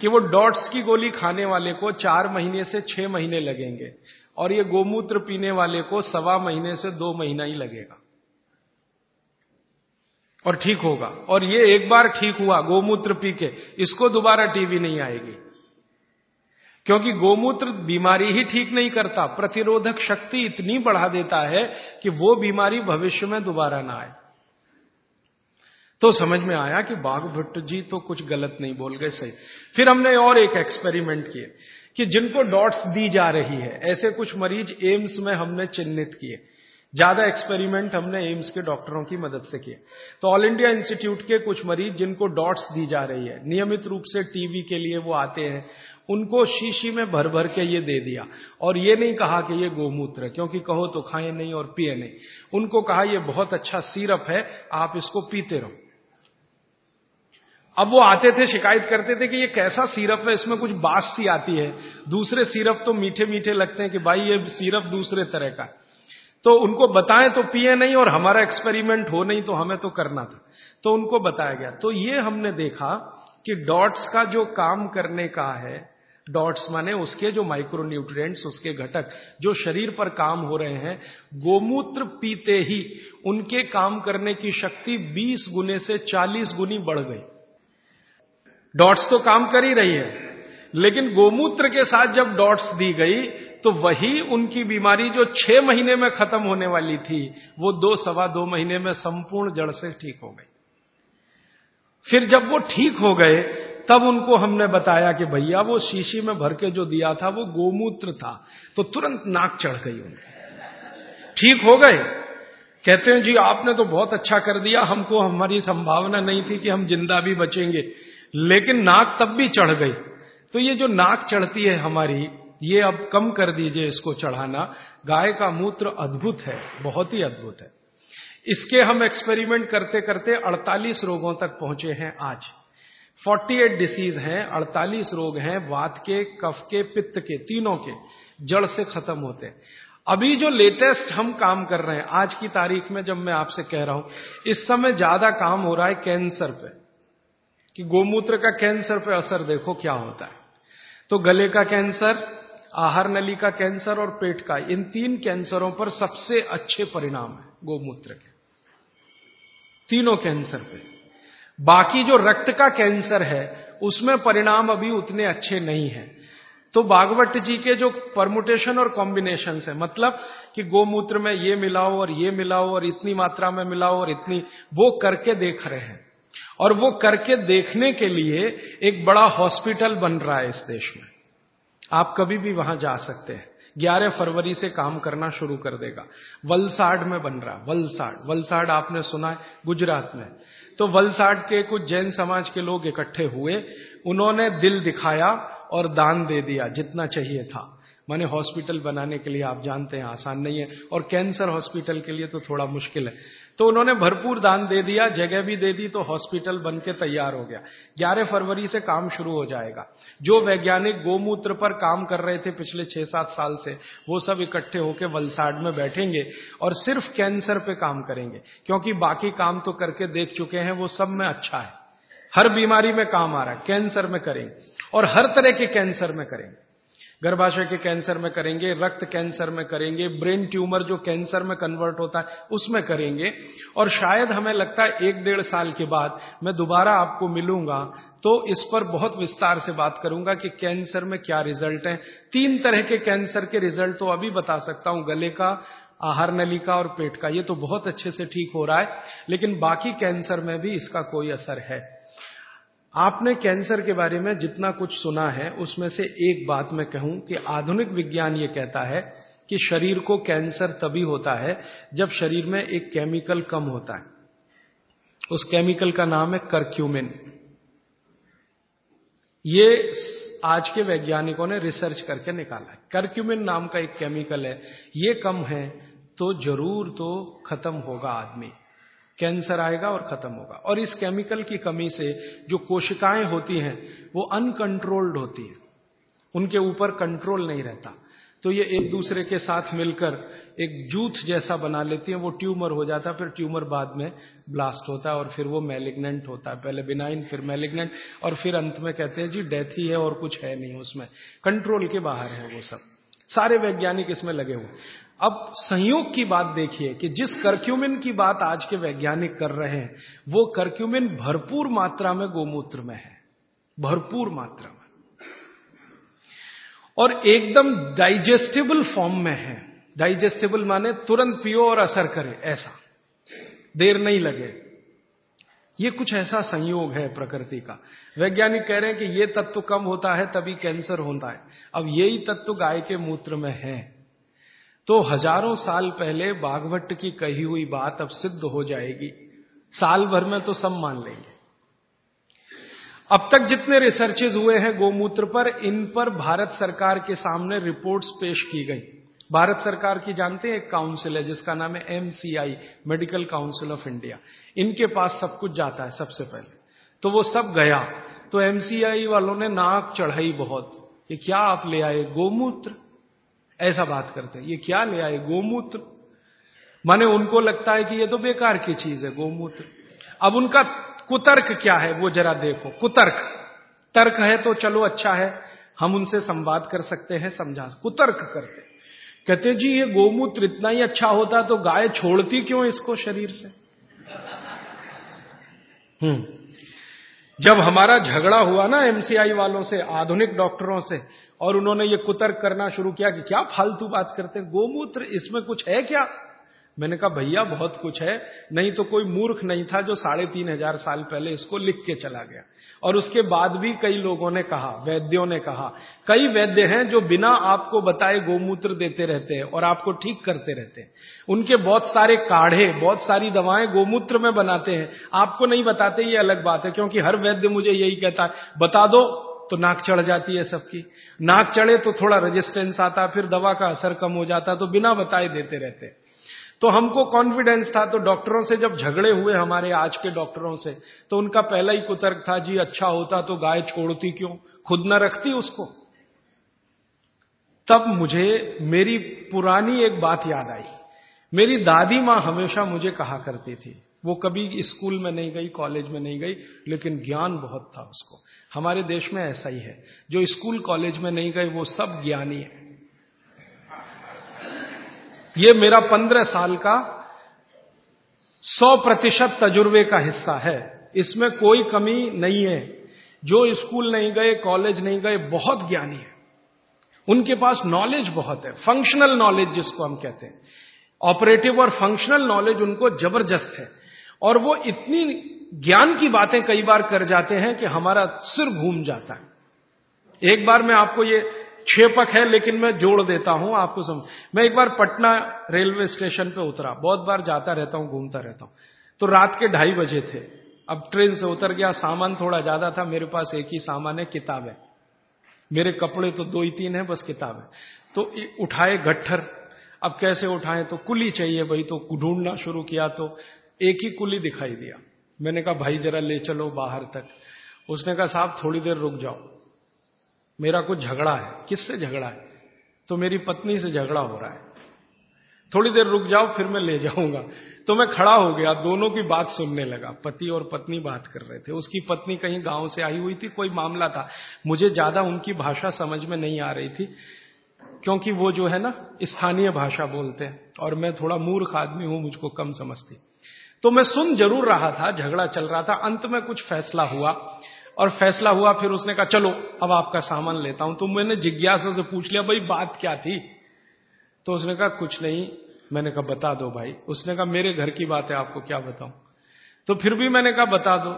कि वो डॉट्स की गोली खाने वाले को चार महीने से छह महीने लगेंगे और ये गोमूत्र पीने वाले को सवा महीने से दो महीना ही लगेगा और ठीक होगा। और ये एक बार ठीक हुआ गोमूत्र पी के, इसको दोबारा टीबी नहीं आएगी, क्योंकि गोमूत्र बीमारी ही ठीक नहीं करता, प्रतिरोधक शक्ति इतनी बढ़ा देता है कि वो बीमारी भविष्य में दोबारा ना आए। तो समझ में आया कि वाघभट्ट जी तो कुछ गलत नहीं बोल गए, सही। फिर हमने और एक एक्सपेरिमेंट किए कि जिनको डॉट्स दी जा रही है, ऐसे कुछ मरीज एम्स में हमने चिन्हित किए। ज्यादा एक्सपेरिमेंट हमने एम्स के डॉक्टरों की मदद से किए। तो ऑल इंडिया इंस्टीट्यूट के कुछ मरीज जिनको डॉट्स दी जा रही है, नियमित रूप से टीवी के लिए वो आते हैं, उनको शीशी में भर भर के ये दे दिया। और ये नहीं कहा कि ये गोमूत्र है, क्योंकि कहो तो खाएं नहीं और पिए नहीं। उनको कहा ये बहुत अच्छा सिरप है, आप इसको पीते रहो। अब वो आते थे, शिकायत करते थे कि ये कैसा सिरप है, इसमें कुछ बास सी आती है, दूसरे सिरप तो मीठे मीठे लगते हैं कि भाई ये सिरप दूसरे तरह का। तो उनको बताएं तो पिए नहीं, और हमारा एक्सपेरिमेंट हो नहीं तो हमें तो करना था, तो उनको बताया गया। तो ये हमने देखा कि डॉट्स का जो काम करने का है, डॉट्स माने उसके जो माइक्रोन्यूट्रिएंट्स, उसके घटक जो शरीर पर काम हो रहे हैं, गोमूत्र पीते ही उनके काम करने की शक्ति बीस गुने से चालीस गुनी बढ़ गई। डॉट्स तो काम कर ही रही है, लेकिन गोमूत्र के साथ जब डॉट्स दी गई तो वही उनकी बीमारी जो छह महीने में खत्म होने वाली थी, वो दो सवा दो महीने में संपूर्ण जड़ से ठीक हो गई। फिर जब वो ठीक हो गए तब उनको हमने बताया कि भैया वो शीशी में भर के जो दिया था वो गोमूत्र था, तो तुरंत नाक चढ़ गई उनकी, ठीक हो गए। कहते हैं जी आपने तो बहुत अच्छा कर दिया, हमको हमारी संभावना नहीं थी कि हम जिंदा भी बचेंगे, लेकिन नाक तब भी चढ़ गई। तो ये जो नाक चढ़ती है हमारी, ये अब कम कर दीजिए इसको चढ़ाना। गाय का मूत्र अद्भुत है, बहुत ही अद्भुत है। इसके हम एक्सपेरिमेंट करते करते अड़तालीस रोगों तक पहुंचे हैं आज। अड़तालीस डिसीज हैं, अड़तालीस रोग हैं, वात के, कफ के, पित्त के, तीनों के जड़ से खत्म होते हैं। अभी जो लेटेस्ट हम काम कर रहे हैं आज की तारीख में, जब मैं आपसे कह रहा हूं, इस समय ज्यादा काम हो रहा है कैंसर पे, कि गोमूत्र का कैंसर पे असर देखो क्या होता है। तो गले का कैंसर, आहार नली का कैंसर और पेट का, इन तीन कैंसरों पर सबसे अच्छे परिणाम है गोमूत्र के, तीनों कैंसर पे। बाकी जो रक्त का कैंसर है उसमें परिणाम अभी उतने अच्छे नहीं है। तो भागवत जी के जो परमुटेशन और कॉम्बिनेशन है, मतलब कि गोमूत्र में ये मिलाओ और ये मिलाओ और इतनी मात्रा में मिलाओ और इतनी, वो करके देख रहे हैं। और वो करके देखने के लिए एक बड़ा हॉस्पिटल बन रहा है इस देश में, आप कभी भी वहां जा सकते हैं। ग्यारह फरवरी से काम करना शुरू कर देगा। वलसाड में बन रहा है, वलसाड वलसाड आपने सुना है, गुजरात में। तो वलसाड के कुछ जैन समाज के लोग इकट्ठे हुए, उन्होंने दिल दिखाया और दान दे दिया जितना चाहिए था। माने हॉस्पिटल बनाने के लिए आप जानते हैं आसान नहीं है, और कैंसर हॉस्पिटल के लिए तो थोड़ा मुश्किल है। तो उन्होंने भरपूर दान दे दिया, जगह भी दे दी, तो हॉस्पिटल बन के तैयार हो गया। ग्यारह फरवरी से काम शुरू हो जाएगा। जो वैज्ञानिक गोमूत्र पर काम कर रहे थे पिछले छह सात साल से, वो सब इकट्ठे होकर वलसाड में बैठेंगे और सिर्फ कैंसर पे काम करेंगे, क्योंकि बाकी काम तो करके देख चुके हैं, वो सब में अच्छा है, हर बीमारी में काम आ रहा है, कैंसर में करेंगे। और हर तरह के कैंसर में करेंगे, गर्भाशय के कैंसर में करेंगे, रक्त कैंसर में करेंगे, ब्रेन ट्यूमर जो कैंसर में कन्वर्ट होता है उसमें करेंगे। और शायद हमें लगता है एक डेढ़ साल के बाद मैं दोबारा आपको मिलूंगा तो इस पर बहुत विस्तार से बात करूंगा कि कैंसर में क्या रिजल्ट हैं। तीन तरह के कैंसर के रिजल्ट तो अभी बता सकता हूं, गले का, आहार नली का और पेट का, ये तो बहुत अच्छे से ठीक हो रहा है, लेकिन बाकी कैंसर में भी इसका कोई असर है। आपने कैंसर के बारे में जितना कुछ सुना है उसमें से एक बात मैं कहूं कि आधुनिक विज्ञान ये कहता है कि शरीर को कैंसर तभी होता है जब शरीर में एक केमिकल कम होता है। उस केमिकल का नाम है कर्क्यूमिन। ये आज के वैज्ञानिकों ने रिसर्च करके निकाला है। कर्क्यूमिन नाम का एक केमिकल है, ये कम है तो जरूर तो खत्म होगा आदमी, कैंसर आएगा और खत्म होगा। और इस केमिकल की कमी से जो कोशिकाएं होती हैं वो अनकंट्रोल्ड होती हैं, उनके ऊपर कंट्रोल नहीं रहता, तो ये एक दूसरे के साथ मिलकर एक जूथ जैसा बना लेती हैं, वो ट्यूमर हो जाता है। फिर ट्यूमर बाद में ब्लास्ट होता है और फिर वो मैलिग्नेंट होता है, पहले बिनाइन फिर मैलिग्नेंट, और फिर अंत में कहते हैं जी डेथ ही है और कुछ है नहीं, उसमें कंट्रोल के बाहर है वो सब। सारे वैज्ञानिक इसमें लगे हुए। अब संयोग की बात देखिए कि जिस कर्क्यूमिन की बात आज के वैज्ञानिक कर रहे हैं वो कर्क्यूमिन भरपूर मात्रा में गोमूत्र में है, भरपूर मात्रा में, और एकदम डाइजेस्टेबल फॉर्म में है। डाइजेस्टेबल माने तुरंत पियो और असर करे, ऐसा देर नहीं लगे। ये कुछ ऐसा संयोग है प्रकृति का। वैज्ञानिक कह रहे हैं कि ये तत्व कम होता है तभी कैंसर होता है। अब यही तत्व गाय के मूत्र में है, तो हजारों साल पहले वाघभट्ट की कही हुई बात अब सिद्ध हो जाएगी, साल भर में तो सब मान लेंगे। अब तक जितने रिसर्चेज हुए हैं गोमूत्र पर, इन पर भारत सरकार के सामने रिपोर्ट्स पेश की गई। भारत सरकार की जानते हैं एक काउंसिल है जिसका नाम है M C I, Medical council of India, इनके पास सब कुछ जाता है सबसे पहले, तो वो सब गया। तो एम सी आई वालों ने नाक चढ़ाई बहुत, ये क्या आप ले आए गोमूत्र, ऐसा बात करते हैं, ये क्या ले आए गोमूत्र। माने उनको लगता है कि ये तो बेकार की चीज है गोमूत्र। अब उनका कुतर्क क्या है वो जरा देखो। कुतर्क, तर्क है तो चलो अच्छा है, हम उनसे संवाद कर सकते हैं, समझा। कुतर्क करते कहते जी ये गोमूत्र इतना ही अच्छा होता तो गाय छोड़ती क्यों इसको शरीर से। हम्म जब हमारा झगड़ा हुआ ना एमसीआई वालों से, आधुनिक डॉक्टरों से, और उन्होंने ये कुतर्क करना शुरू किया कि क्या फालतू बात करते हैं, गोमूत्र इसमें कुछ है क्या। मैंने कहा भैया बहुत कुछ है, नहीं तो कोई मूर्ख नहीं था जो साढ़े तीन हजार साल पहले इसको लिख के चला गया। और उसके बाद भी कई लोगों ने कहा, वैद्यों ने कहा, कई वैद्य हैं जो बिना आपको बताए गोमूत्र देते रहते हैं और आपको ठीक करते रहते हैं। उनके बहुत सारे काढ़े, बहुत सारी दवाएं गोमूत्र में बनाते हैं, आपको नहीं बताते, ये अलग बात है। क्योंकि हर वैद्य मुझे यही कहता है बता दो तो नाक चढ़ जाती है सबकी, नाक चढ़े तो थोड़ा रेजिस्टेंस आता, फिर दवा का असर कम हो जाता, तो बिना बताए देते रहते हैं। तो हमको कॉन्फिडेंस था, तो डॉक्टरों से जब झगड़े हुए हमारे आज के डॉक्टरों से, तो उनका पहला ही कुतर्क था जी अच्छा होता तो गाय छोड़ती क्यों, खुद ना रखती उसको। तब मुझे मेरी पुरानी एक बात याद आई। मेरी दादी माँ हमेशा मुझे कहा करती थी, वो कभी स्कूल में नहीं गई, कॉलेज में नहीं गई, लेकिन ज्ञान बहुत था उसको। हमारे देश में ऐसा ही है, जो स्कूल कॉलेज में नहीं गए वो सब ज्ञानी है। ये मेरा पंद्रह साल का सौ प्रतिशत तजुर्बे का हिस्सा है, इसमें कोई कमी नहीं है। जो स्कूल नहीं गए, कॉलेज नहीं गए, बहुत ज्ञानी है, उनके पास नॉलेज बहुत है, फंक्शनल नॉलेज जिसको हम कहते हैं, ऑपरेटिव और फंक्शनल नॉलेज उनको जबरदस्त है। और वो इतनी ज्ञान की बातें कई बार कर जाते हैं कि हमारा सिर घूम जाता है। एक बार मैं आपको, ये छेपक है लेकिन मैं जोड़ देता हूं आपको समझ। मैं एक बार पटना रेलवे स्टेशन पे उतरा, बहुत बार जाता रहता हूं, घूमता रहता हूं। तो रात के ढाई बजे थे, अब ट्रेन से उतर गया, सामान थोड़ा ज्यादा था, मेरे पास एक ही सामान है, किताब है। मेरे कपड़े तो दो ही तीन है, बस किताब है। तो उठाए गट्ठर, अब कैसे उठाएं, तो कुली चाहिए भाई, तो ढूंढना शुरू किया तो एक ही कुली दिखाई दिया। मैंने कहा भाई जरा ले चलो बाहर तक। उसने कहा साहब थोड़ी देर रुक जाओ, मेरा कुछ झगड़ा है। किससे झगड़ा है, तो मेरी पत्नी से झगड़ा हो रहा है, थोड़ी देर रुक जाओ फिर मैं ले जाऊंगा। तो मैं खड़ा हो गया, दोनों की बात सुनने लगा, पति और पत्नी बात कर रहे थे। उसकी पत्नी कहीं गांव से आई हुई थी, कोई मामला था, मुझे ज्यादा उनकी भाषा समझ में नहीं आ रही थी, क्योंकि वो जो है ना स्थानीय भाषा बोलते हैं और मैं थोड़ा मूर्ख आदमी हूं, मुझको कम समझती। तो मैं सुन जरूर रहा था, झगड़ा चल रहा था। अंत में कुछ फैसला हुआ और फैसला हुआ, फिर उसने कहा चलो अब आपका सामान लेता हूं। तो मैंने जिज्ञासा से पूछ लिया भाई बात क्या थी। तो उसने कहा कुछ नहीं। मैंने कहा बता दो भाई। उसने कहा मेरे घर की बात है, आपको क्या बताऊं। तो फिर भी मैंने कहा बता दो।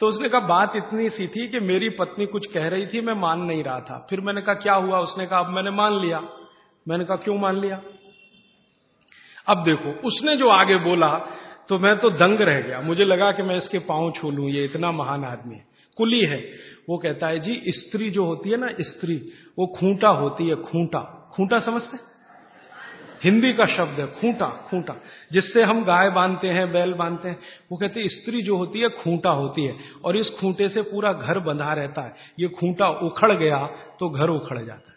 तो उसने कहा बात इतनी सी थी कि मेरी पत्नी कुछ कह रही थी, मैं मान नहीं रहा था। फिर मैंने कहा क्या हुआ। उसने कहा अब मैंने मान लिया। मैंने कहा क्यों मान लिया। अब देखो उसने जो आगे बोला तो मैं तो दंग रह गया, मुझे लगा कि मैं इसके पांव छू लूं, ये इतना महान आदमी है, कुली है। वो कहता है जी स्त्री जो होती है ना, स्त्री वो खूंटा होती है, खूंटा। खूंटा समझते, हिंदी का शब्द है खूंटा। खूंटा जिससे हम गाय बांधते हैं, बैल बांधते हैं। वो कहते हैं स्त्री जो होती है खूंटा होती है, और इस खूंटे से पूरा घर बंधा रहता है। ये खूंटा उखड़ गया तो घर उखड़ जाता है।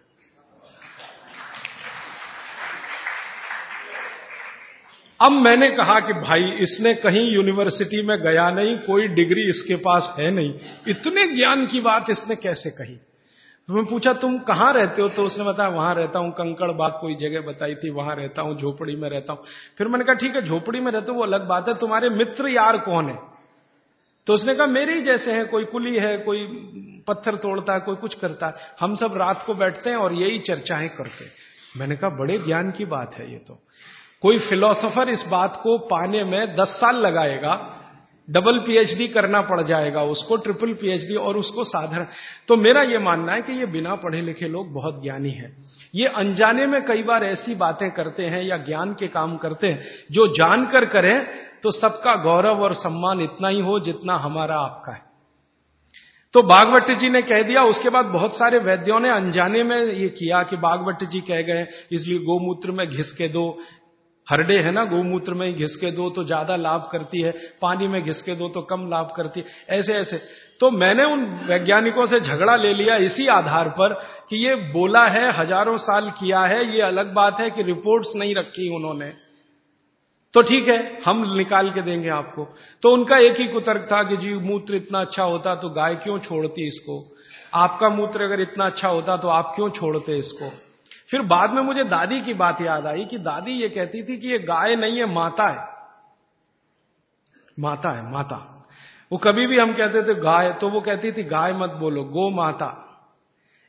अब मैंने कहा कि भाई इसने कहीं यूनिवर्सिटी में गया नहीं, कोई डिग्री इसके पास है नहीं, इतने ज्ञान की बात इसने कैसे कही। तो मैं पूछा तुम कहाँ रहते हो। तो उसने बताया वहां रहता हूँ, कंकड़ बाग कोई जगह बताई थी, वहां रहता हूँ, झोपड़ी में रहता हूँ। फिर मैंने कहा ठीक है झोपड़ी में रहते हो वो अलग बात है, तुम्हारे मित्र यार कौन है। तो उसने कहा मेरे ही जैसे हैं, कोई कुली है, कोई पत्थर तोड़ता है, कोई कुछ करता है, हम सब रात को बैठते हैं और यही चर्चाएं करते हैं। मैंने कहा बड़े ज्ञान की बात है ये तो, कोई फिलोसोफर इस बात को पाने में दस साल लगाएगा, डबल पीएचडी करना पड़ जाएगा उसको, ट्रिपल पीएचडी, और उसको साधारण। तो मेरा ये मानना है कि ये बिना पढ़े लिखे लोग बहुत ज्ञानी हैं। ये अनजाने में कई बार ऐसी बातें करते हैं या ज्ञान के काम करते हैं जो जानकर करें तो सबका गौरव और सम्मान इतना ही हो जितना हमारा आपका है। तो भागवत जी ने कह दिया, उसके बाद बहुत सारे वैद्यों ने अनजाने में ये किया कि भागवत जी कह गए इसलिए गोमूत्र में घिस के दो, हरड़े है ना गोमूत्र में घिस के दो तो ज्यादा लाभ करती है, पानी में घिस के दो तो कम लाभ करती है, ऐसे ऐसे। तो मैंने उन वैज्ञानिकों से झगड़ा ले लिया इसी आधार पर कि ये बोला है, हजारों साल किया है, ये अलग बात है कि रिपोर्ट्स नहीं रखी उन्होंने, तो ठीक है, हम निकाल के देंगे आपको। तो उनका एक ही कुतर्क था कि जी मूत्र इतना अच्छा होता तो गाय क्यों छोड़ती इसको, आपका मूत्र अगर इतना अच्छा होता तो आप क्यों छोड़ते इसको। फिर बाद में मुझे दादी की बात याद आई कि दादी ये कहती थी कि ये गाय नहीं है, माता है, माता है, माता। वो कभी भी हम कहते थे गाय तो वो कहती थी गाय मत बोलो, गो माता,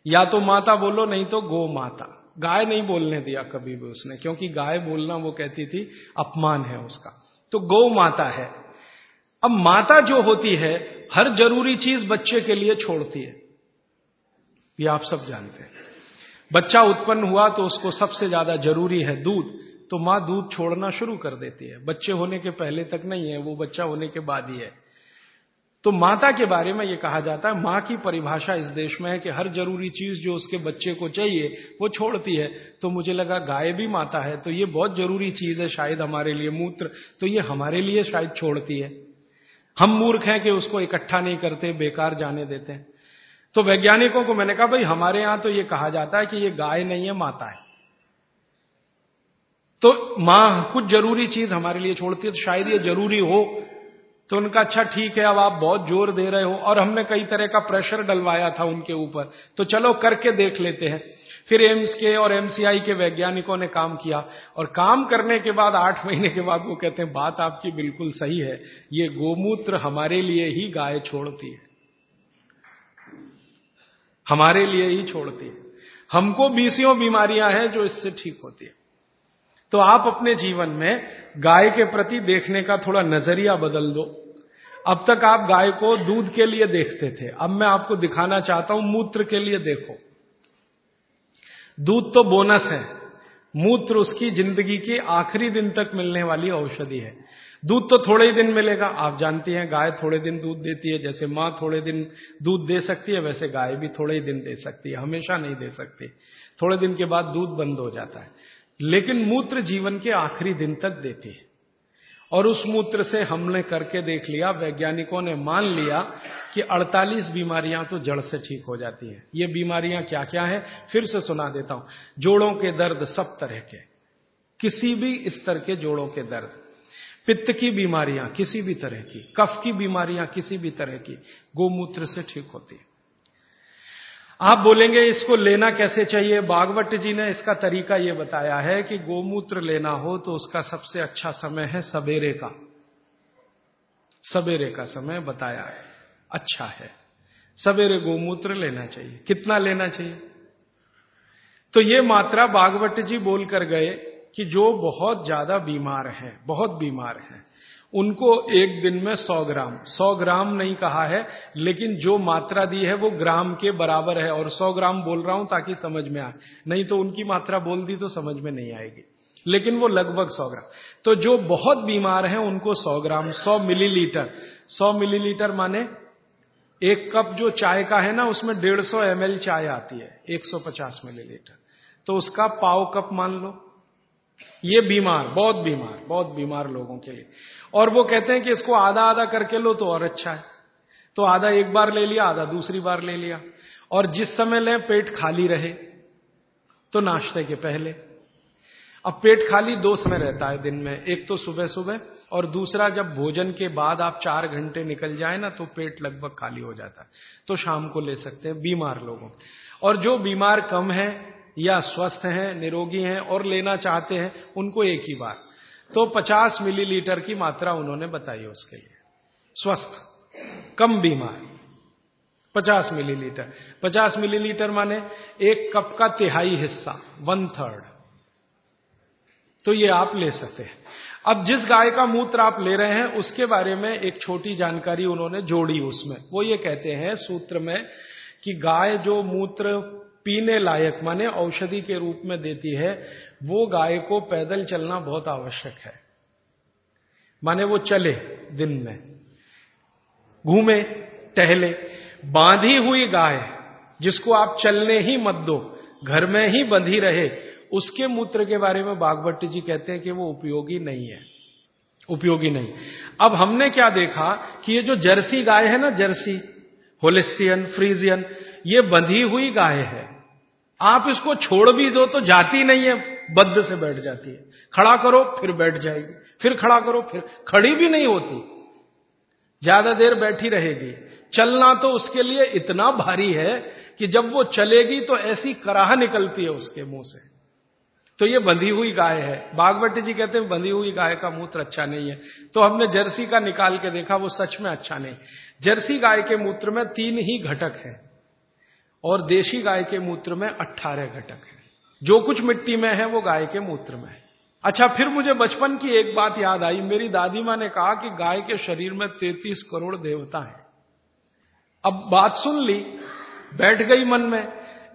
या तो माता बोलो नहीं तो गो माता। गाय नहीं बोलने दिया कभी भी उसने, क्योंकि गाय बोलना वो कहती थी अपमान है उसका। तो गौ माता है। अब माता जो होती है हर जरूरी चीज बच्चे के लिए छोड़ती है, ये आप सब जानते हैं। बच्चा उत्पन्न हुआ तो उसको सबसे ज्यादा जरूरी है दूध, तो माँ दूध छोड़ना शुरू कर देती है। बच्चे होने के पहले तक नहीं है वो, बच्चा होने के बाद ही है। तो माता के बारे में ये कहा जाता है, माँ की परिभाषा इस देश में है कि हर जरूरी चीज जो उसके बच्चे को चाहिए वो छोड़ती है। तो मुझे लगा गाय भी माता है, तो ये बहुत जरूरी चीज है शायद हमारे लिए, मूत्र, तो ये हमारे लिए शायद छोड़ती है। हम मूर्ख हैं कि उसको इकट्ठा नहीं करते, बेकार जाने देते हैं। तो वैज्ञानिकों को मैंने कहा भाई हमारे यहाँ तो ये कहा जाता है कि ये गाय नहीं है, माता है। तो माँ कुछ जरूरी चीज हमारे लिए छोड़ती है, तो शायद ये जरूरी हो। तो उनका अच्छा ठीक है, अब आप बहुत जोर दे रहे हो, और हमने कई तरह का प्रेशर डलवाया था उनके ऊपर, तो चलो करके देख लेते हैं। फिर एम्स के और एमसीआई के वैज्ञानिकों ने काम किया, और काम करने के बाद आठ महीने के बाद वो कहते हैं बात आपकी बिल्कुल सही है, ये गोमूत्र हमारे लिए ही गाय छोड़ती है, हमारे लिए ही छोड़ती है। हमको बीसियों बीमारियां हैं जो इससे ठीक होती है। तो आप अपने जीवन में गाय के प्रति देखने का थोड़ा नजरिया बदल दो। अब तक आप गाय को दूध के लिए देखते थे, अब मैं आपको दिखाना चाहता हूं मूत्र के लिए देखो। दूध तो बोनस है, मूत्र उसकी जिंदगी के आखिरी दिन तक मिलने वाली औषधि है। दूध तो थोड़े ही दिन मिलेगा, आप जानती हैं गाय थोड़े दिन दूध देती है, जैसे माँ थोड़े दिन दूध दे सकती है वैसे गाय भी थोड़े ही दिन दे सकती है, हमेशा नहीं दे सकती, थोड़े दिन के बाद दूध बंद हो जाता है। लेकिन मूत्र जीवन के आखिरी दिन तक देती है, और उस मूत्र से हमने करके देख लिया, वैज्ञानिकों ने मान लिया कि अड़तालीस बीमारियां तो जड़ से ठीक हो जाती हैं। ये बीमारियां क्या क्या हैं फिर से सुना देता हूं। जोड़ों के दर्द, सब तरह के, किसी भी स्तर के जोड़ों के दर्द, पित्त की बीमारियां किसी भी तरह की, कफ की बीमारियां किसी भी तरह की, गोमूत्र से ठीक होती है। आप बोलेंगे इसको लेना कैसे चाहिए। वाघभट्ट जी ने इसका तरीका यह बताया है कि गोमूत्र लेना हो तो उसका सबसे अच्छा समय है सवेरे का, सवेरे का समय बताया है, अच्छा है, सवेरे गोमूत्र लेना चाहिए। कितना लेना चाहिए, तो ये मात्रा वाघभट्ट जी बोल कर गए कि जो बहुत ज्यादा बीमार हैं, बहुत बीमार हैं, उनको एक दिन में सौ ग्राम, सौ ग्राम नहीं कहा है, लेकिन जो मात्रा दी है वो ग्राम के बराबर है, और सौ ग्राम बोल रहा हूं ताकि समझ में आए, नहीं तो उनकी मात्रा बोल दी तो समझ में नहीं आएगी, लेकिन वो लगभग सौ ग्राम। तो जो बहुत बीमार हैं उनको सौ ग्राम, सौ मिलीलीटर, सौ मिलीलीटर माने एक कप जो चाय का है ना उसमें डेढ़ सौ एम एल चाय आती है, एक सौ पचास मिलीलीटर, तो उसका पाव कप मान लो। ये बीमार, बहुत बीमार, बहुत बीमार लोगों के लिए। और वो कहते हैं कि इसको आधा आधा करके लो तो और अच्छा है, तो आधा एक बार ले लिया, आधा दूसरी बार ले लिया, और जिस समय लें पेट खाली रहे, तो नाश्ते के पहले। अब पेट खाली दो समय रहता है दिन में, एक तो सुबह सुबह, और दूसरा जब भोजन के बाद आप चार घंटे निकल जाए ना तो पेट लगभग खाली हो जाता है, तो शाम को ले सकते हैं बीमार लोगों। और जो बीमार कम है या स्वस्थ हैं, निरोगी हैं और लेना चाहते हैं, उनको एक ही बार, तो पचास मिलीलीटर की मात्रा उन्होंने बताई उसके लिए। स्वस्थ, कम बीमार, पचास मिलीलीटर। पचास मिलीलीटर माने एक कप का तिहाई हिस्सा, वन थर्ड, तो ये आप ले सकते हैं। अब जिस गाय का मूत्र आप ले रहे हैं उसके बारे में एक छोटी जानकारी उन्होंने जोड़ी उसमें। वो ये कहते हैं सूत्र में कि गाय जो मूत्र पीने लायक माने औषधि के रूप में देती है, वो गाय को पैदल चलना बहुत आवश्यक है, माने वो चले, दिन में घूमे, टहले। बांधी हुई गाय जिसको आप चलने ही मत दो, घर में ही बंधी रहे, उसके मूत्र के बारे में वाघभट्ट जी कहते हैं कि वो उपयोगी नहीं है, उपयोगी नहीं। अब हमने क्या देखा कि ये जो जर्सी गाय है ना, जर्सी, होलिस्टियन, फ्रीजियन, ये बंधी हुई गाय है, आप इसको छोड़ भी दो तो जाती नहीं है, बद्ध से बैठ जाती है। खड़ा करो फिर बैठ जाएगी, फिर खड़ा करो फिर, खड़ी भी नहीं होती, ज्यादा देर बैठी रहेगी। चलना तो उसके लिए इतना भारी है कि जब वो चलेगी तो ऐसी कराह निकलती है उसके मुंह से। तो ये बंधी हुई गाय है। भागवत जी कहते हैं बंधी हुई गाय का मूत्र अच्छा नहीं है। तो हमने जर्सी का निकाल के देखा, वो सच में अच्छा नहीं। जर्सी गाय के मूत्र में तीन ही घटक है और देशी गाय के मूत्र में अट्ठारह घटक है। जो कुछ मिट्टी में है वो गाय के मूत्र में है। अच्छा, फिर मुझे बचपन की एक बात याद आई। मेरी दादी माँ ने कहा कि गाय के शरीर में तैंतीस करोड़ देवता हैं। अब बात सुन ली, बैठ गई मन में।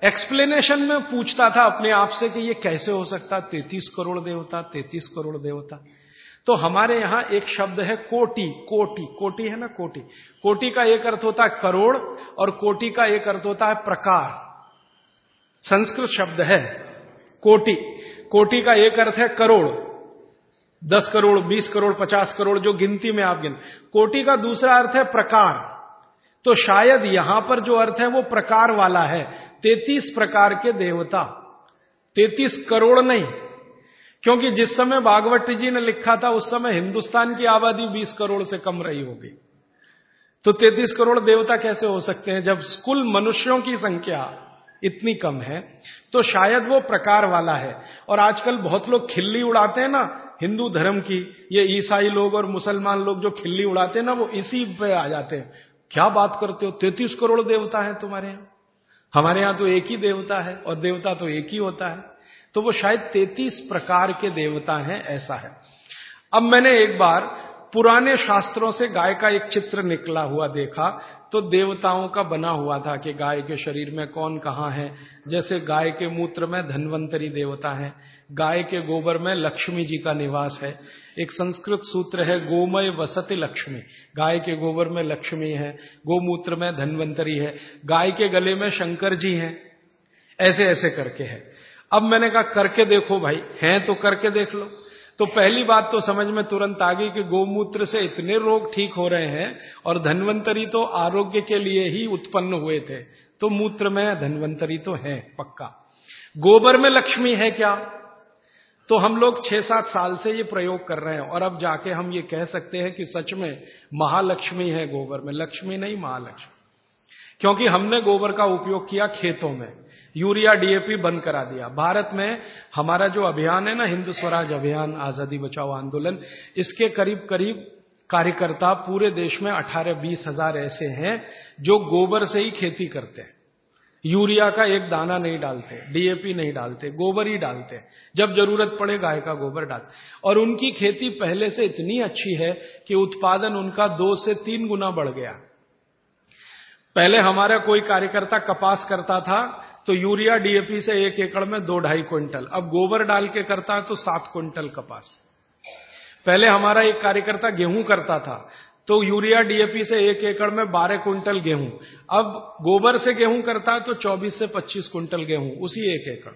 एक्सप्लेनेशन में पूछता था अपने आप से कि ये कैसे हो सकता, तैंतीस करोड़ देवता, तैंतीस करोड़ देवता। तो हमारे यहाँ एक शब्द है कोटि। कोटि कोटि है ना, कोटि कोटि का एक अर्थ होता है करोड़ और कोटि का एक अर्थ होता है प्रकार। संस्कृत शब्द है कोटि। कोटि का एक अर्थ है करोड़, दस करोड़, बीस करोड़, पचास करोड़, जो गिनती में आप गिन। कोटि का दूसरा अर्थ है प्रकार। तो शायद यहां पर जो अर्थ है वो प्रकार वाला है। तैंतीस प्रकार के देवता, तैंतीस करोड़ नहीं। क्योंकि जिस समय भागवत जी ने लिखा था उस समय हिंदुस्तान की आबादी बीस करोड़ से कम रही होगी। तो तैंतीस करोड़ देवता कैसे हो सकते हैं जब कुल मनुष्यों की संख्या इतनी कम है? तो शायद वो प्रकार वाला है। और आजकल बहुत लोग खिल्ली उड़ाते हैं ना हिंदू धर्म की, ये ईसाई लोग और मुसलमान लोग जो खिल्ली उड़ाते हैं ना, वो इसी पे आ जाते हैं। क्या बात करते हो, तैंतीस करोड़ देवता है तुम्हारे यहाँ? हमारे यहाँ तो एक ही देवता है और देवता तो एक ही होता है। तो वो शायद तैंतीस प्रकार के देवता हैं, ऐसा है। अब मैंने एक बार पुराने शास्त्रों से गाय का एक चित्र निकला हुआ देखा, तो देवताओं का बना हुआ था कि गाय के शरीर में कौन कहाँ है। जैसे गाय के मूत्र में धन्वंतरी देवता है, गाय के गोबर में लक्ष्मी जी का निवास है। एक संस्कृत सूत्र है, गोमय वसति लक्ष्मी। गाय के गोबर में लक्ष्मी है, गोमूत्र में धन्वंतरी है, गाय के गले में शंकर जी हैं, ऐसे ऐसे करके है। अब मैंने कहा करके देखो भाई, हैं तो करके देख लो। तो पहली बात तो समझ में तुरंत आ गई कि गोमूत्र से इतने रोग ठीक हो रहे हैं, और धन्वंतरी तो आरोग्य के लिए ही उत्पन्न हुए थे, तो मूत्र में धन्वंतरी तो है पक्का। गोबर में लक्ष्मी है क्या? तो हम लोग छह सात साल से ये प्रयोग कर रहे हैं और अब जाके हम ये कह सकते हैं कि सच में महालक्ष्मी है गोबर में। लक्ष्मी नहीं, महालक्ष्मी। क्योंकि हमने गोबर का उपयोग किया खेतों में, यूरिया डी ए पी बंद करा दिया। भारत में हमारा जो अभियान है ना, हिंदू स्वराज अभियान, आजादी बचाओ आंदोलन, इसके करीब करीब कार्यकर्ता पूरे देश में अठारह बीस हजार ऐसे हैं जो गोबर से ही खेती करते हैं। यूरिया का एक दाना नहीं डालते, डी ए पी नहीं डालते, गोबर ही डालते। जब जरूरत पड़े गाय का गोबर डालते। और उनकी खेती पहले से इतनी अच्छी है कि उत्पादन उनका दो से तीन गुना बढ़ गया। पहले हमारा कोई कार्यकर्ता कपास करता था तो यूरिया डी ए पी से एक एकड़ में दो ढाई क्विंटल, अब गोबर डाल के करता है तो सात क्विंटल कपास। पहले हमारा एक कार्यकर्ता गेहूं करता था तो यूरिया डी ए पी से एक एकड़ में बारह क्विंटल गेहूं, अब गोबर से गेहूं करता है तो चौबीस से पच्चीस क्विंटल गेहूं उसी एक एकड़।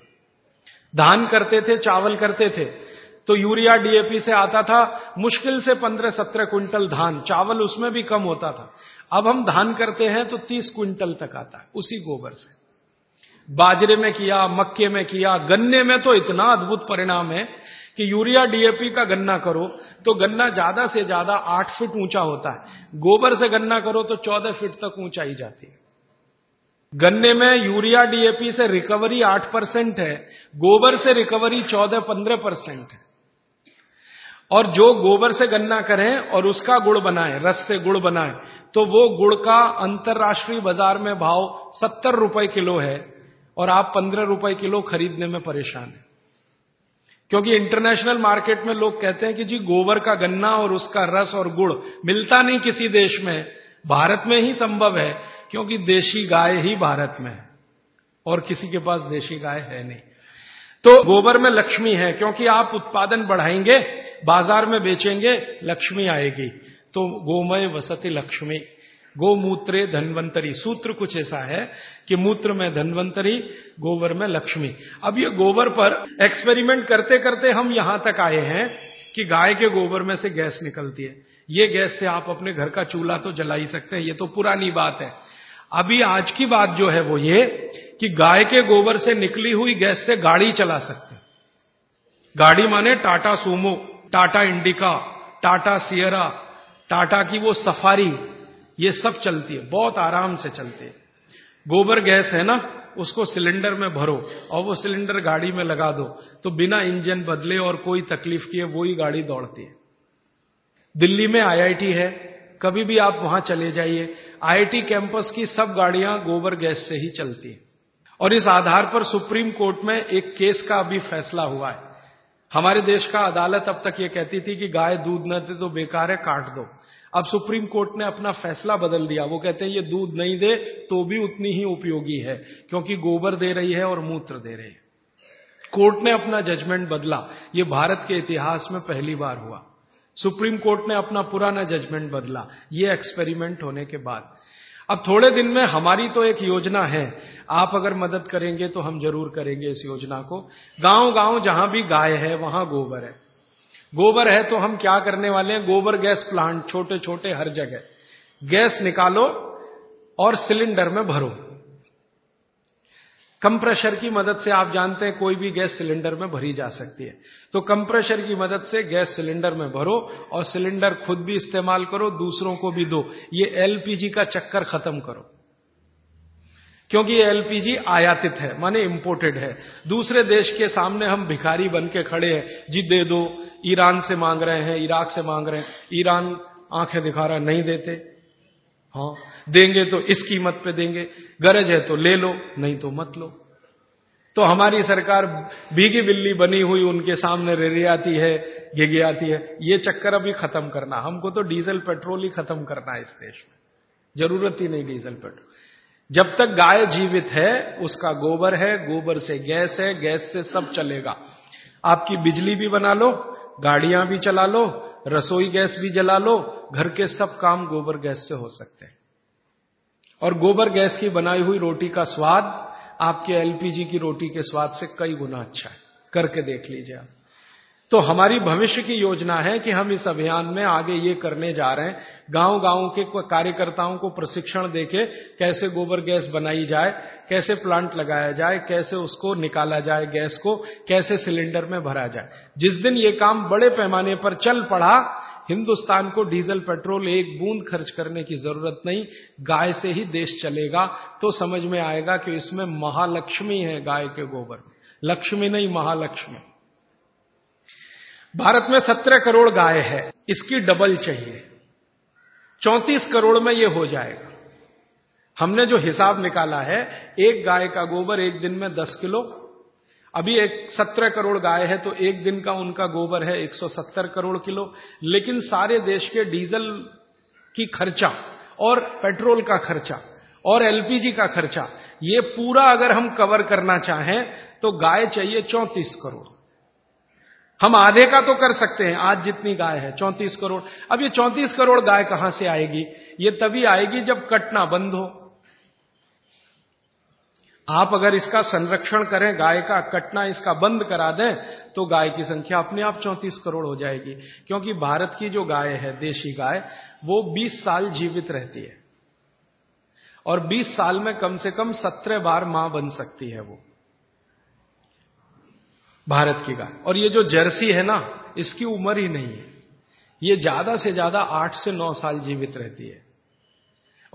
धान करते थे, चावल करते थे तो यूरिया डी ए पी से आता था मुश्किल से पंद्रह सत्रह क्विंटल धान, चावल उसमें भी कम होता था। अब हम धान करते हैं तो तीस क्विंटल तक आता है उसी गोबर से। बाजरे में किया, मक्के में किया, गन्ने में तो इतना अद्भुत परिणाम है कि यूरिया डी ए पी का गन्ना करो तो गन्ना ज्यादा से ज्यादा आठ फीट ऊंचा होता है, गोबर से गन्ना करो तो चौदह फीट तक ऊंचाई जाती है। गन्ने में यूरिया डी ए पी से रिकवरी आठ परसेंट है, गोबर से रिकवरी चौदह पंद्रह परसेंट है। और जो गोबर से गन्ना करें और उसका गुड़ बनाए, रस से गुड़ बनाए, तो वो गुड़ का अंतर्राष्ट्रीय बाजार में भाव सत्तर रुपए किलो है और आप पंद्रह रुपए किलो खरीदने में परेशान हैं। क्योंकि इंटरनेशनल मार्केट में लोग कहते हैं कि जी गोबर का गन्ना और उसका रस और गुड़ मिलता नहीं किसी देश में, भारत में ही संभव है, क्योंकि देशी गाय ही भारत में है और किसी के पास देशी गाय है नहीं। तो गोबर में लक्ष्मी है, क्योंकि आप उत्पादन बढ़ाएंगे, बाजार में बेचेंगे, लक्ष्मी आएगी। तो गोमय वसति लक्ष्मी, गोमूत्रे धन्वंतरी। सूत्र कुछ ऐसा है कि मूत्र में धन्वंतरी, गोबर में लक्ष्मी। अब ये गोबर पर एक्सपेरिमेंट करते करते हम यहां तक आए हैं कि गाय के गोबर में से गैस निकलती है। ये गैस से आप अपने घर का चूल्हा तो जला ही सकते हैं, ये तो पुरानी बात है। अभी आज की बात जो है वो ये कि गाय के गोबर से निकली हुई गैस से गाड़ी चला सकते हैं। गाड़ी माने Tata Sumo, Tata Indica, Tata Sierra, Tata की वो सफारी, ये सब चलती है, बहुत आराम से चलती है। गोबर गैस है ना, उसको सिलेंडर में भरो और वो सिलेंडर गाड़ी में लगा दो तो बिना इंजन बदले और कोई तकलीफ किए वो ही गाड़ी दौड़ती है। दिल्ली में आईआईटी है, कभी भी आप वहां चले जाइए, आईआईटी कैंपस की सब गाड़ियां गोबर गैस से ही चलती है। और इस आधार पर सुप्रीम कोर्ट में एक केस का अभी फैसला हुआ है। हमारे देश का अदालत अब तक ये कहती थी कि गाय दूध न दे तो बेकार है, काट दो। अब सुप्रीम कोर्ट ने अपना फैसला बदल दिया, वो कहते हैं ये दूध नहीं दे तो भी उतनी ही उपयोगी है क्योंकि गोबर दे रही है और मूत्र दे रही है। कोर्ट ने अपना जजमेंट बदला, ये भारत के इतिहास में पहली बार हुआ। सुप्रीम कोर्ट ने अपना पुराना जजमेंट बदला ये एक्सपेरिमेंट होने के बाद। अब थोड़े दिन में हमारी तो एक योजना है, आप अगर मदद करेंगे तो हम जरूर करेंगे इस योजना को। गांव गांव जहां भी गाय है वहां गोबर है। गोबर है तो हम क्या करने वाले हैं, गोबर गैस प्लांट छोटे छोटे हर जगह, गैस निकालो और सिलेंडर में भरो। कंप्रेशर की मदद से, आप जानते हैं कोई भी गैस सिलेंडर में भरी जा सकती है, तो कंप्रेशर की मदद से गैस सिलेंडर में भरो और सिलेंडर खुद भी इस्तेमाल करो, दूसरों को भी दो। ये एलपीजी का चक्कर खत्म करो क्योंकि ये एलपीजी आयातित है, माने इंपोर्टेड है। दूसरे देश के सामने हम भिखारी बन के खड़े हैं, जी दे दो, ईरान से मांग रहे हैं, इराक से मांग रहे हैं, ईरान आंखें दिखा रहा नहीं देते, हाँ देंगे तो इस कीमत पे देंगे, गरज है तो ले लो नहीं तो मत लो। तो हमारी सरकार भीगी बिल्ली बनी हुई उनके सामने रेरियाती है, घिघियाती है। ये चक्कर अभी खत्म करना, हमको तो डीजल पेट्रोल ही खत्म करना है इस देश में, जरूरत ही नहीं डीजल पेट्रोल। जब तक गाय जीवित है उसका गोबर है, गोबर से गैस है, गैस से सब चलेगा। आपकी बिजली भी बना लो, गाड़ियां भी चला लो, रसोई गैस भी जला लो, घर के सब काम गोबर गैस से हो सकते हैं। और गोबर गैस की बनाई हुई रोटी का स्वाद आपके एलपीजी की रोटी के स्वाद से कई गुना अच्छा है, करके देख लीजिए आप। तो हमारी भविष्य की योजना है कि हम इस अभियान में आगे ये करने जा रहे हैं, गांव गांव के कार्यकर्ताओं को प्रशिक्षण देके कैसे गोबर गैस बनाई जाए, कैसे प्लांट लगाया जाए, कैसे उसको निकाला जाए गैस को, कैसे सिलेंडर में भरा जाए। जिस दिन ये काम बड़े पैमाने पर चल पड़ा, हिंदुस्तान को डीजल पेट्रोल एक बूंद खर्च करने की जरूरत नहीं, गाय से ही देश चलेगा। तो समझ में आएगा कि इसमें महालक्ष्मी है गाय के गोबर में, लक्ष्मी नहीं महालक्ष्मी। भारत में सत्रह करोड़ गाय है, इसकी डबल चाहिए, चौंतीस करोड़ में यह हो जाएगा। हमने जो हिसाब निकाला है, एक गाय का गोबर एक दिन में दस किलो, अभी एक सत्रह करोड़ गाय है तो एक दिन का उनका गोबर है एक सौ सत्तर करोड़ किलो। लेकिन सारे देश के डीजल की खर्चा और पेट्रोल का खर्चा और एलपीजी का खर्चा, ये पूरा अगर हम कवर करना चाहें तो गाय चाहिए चौंतीस करोड़। हम आधे का तो कर सकते हैं, आज जितनी गाय है चौंतीस करोड़। अब ये चौंतीस करोड़ गाय कहां से आएगी, ये तभी आएगी जब कटना बंद हो। आप अगर इसका संरक्षण करें, गाय का कटना इसका बंद करा दें, तो गाय की संख्या अपने आप चौंतीस करोड़ हो जाएगी। क्योंकि भारत की जो गाय है, देशी गाय, वो बीस साल जीवित रहती है और बीस साल में कम से कम सत्रह बार मां बन सकती है वो, भारत की गाय। और ये जो जर्सी है ना, इसकी उम्र ही नहीं है, ये ज्यादा से ज्यादा आठ से नौ साल जीवित रहती है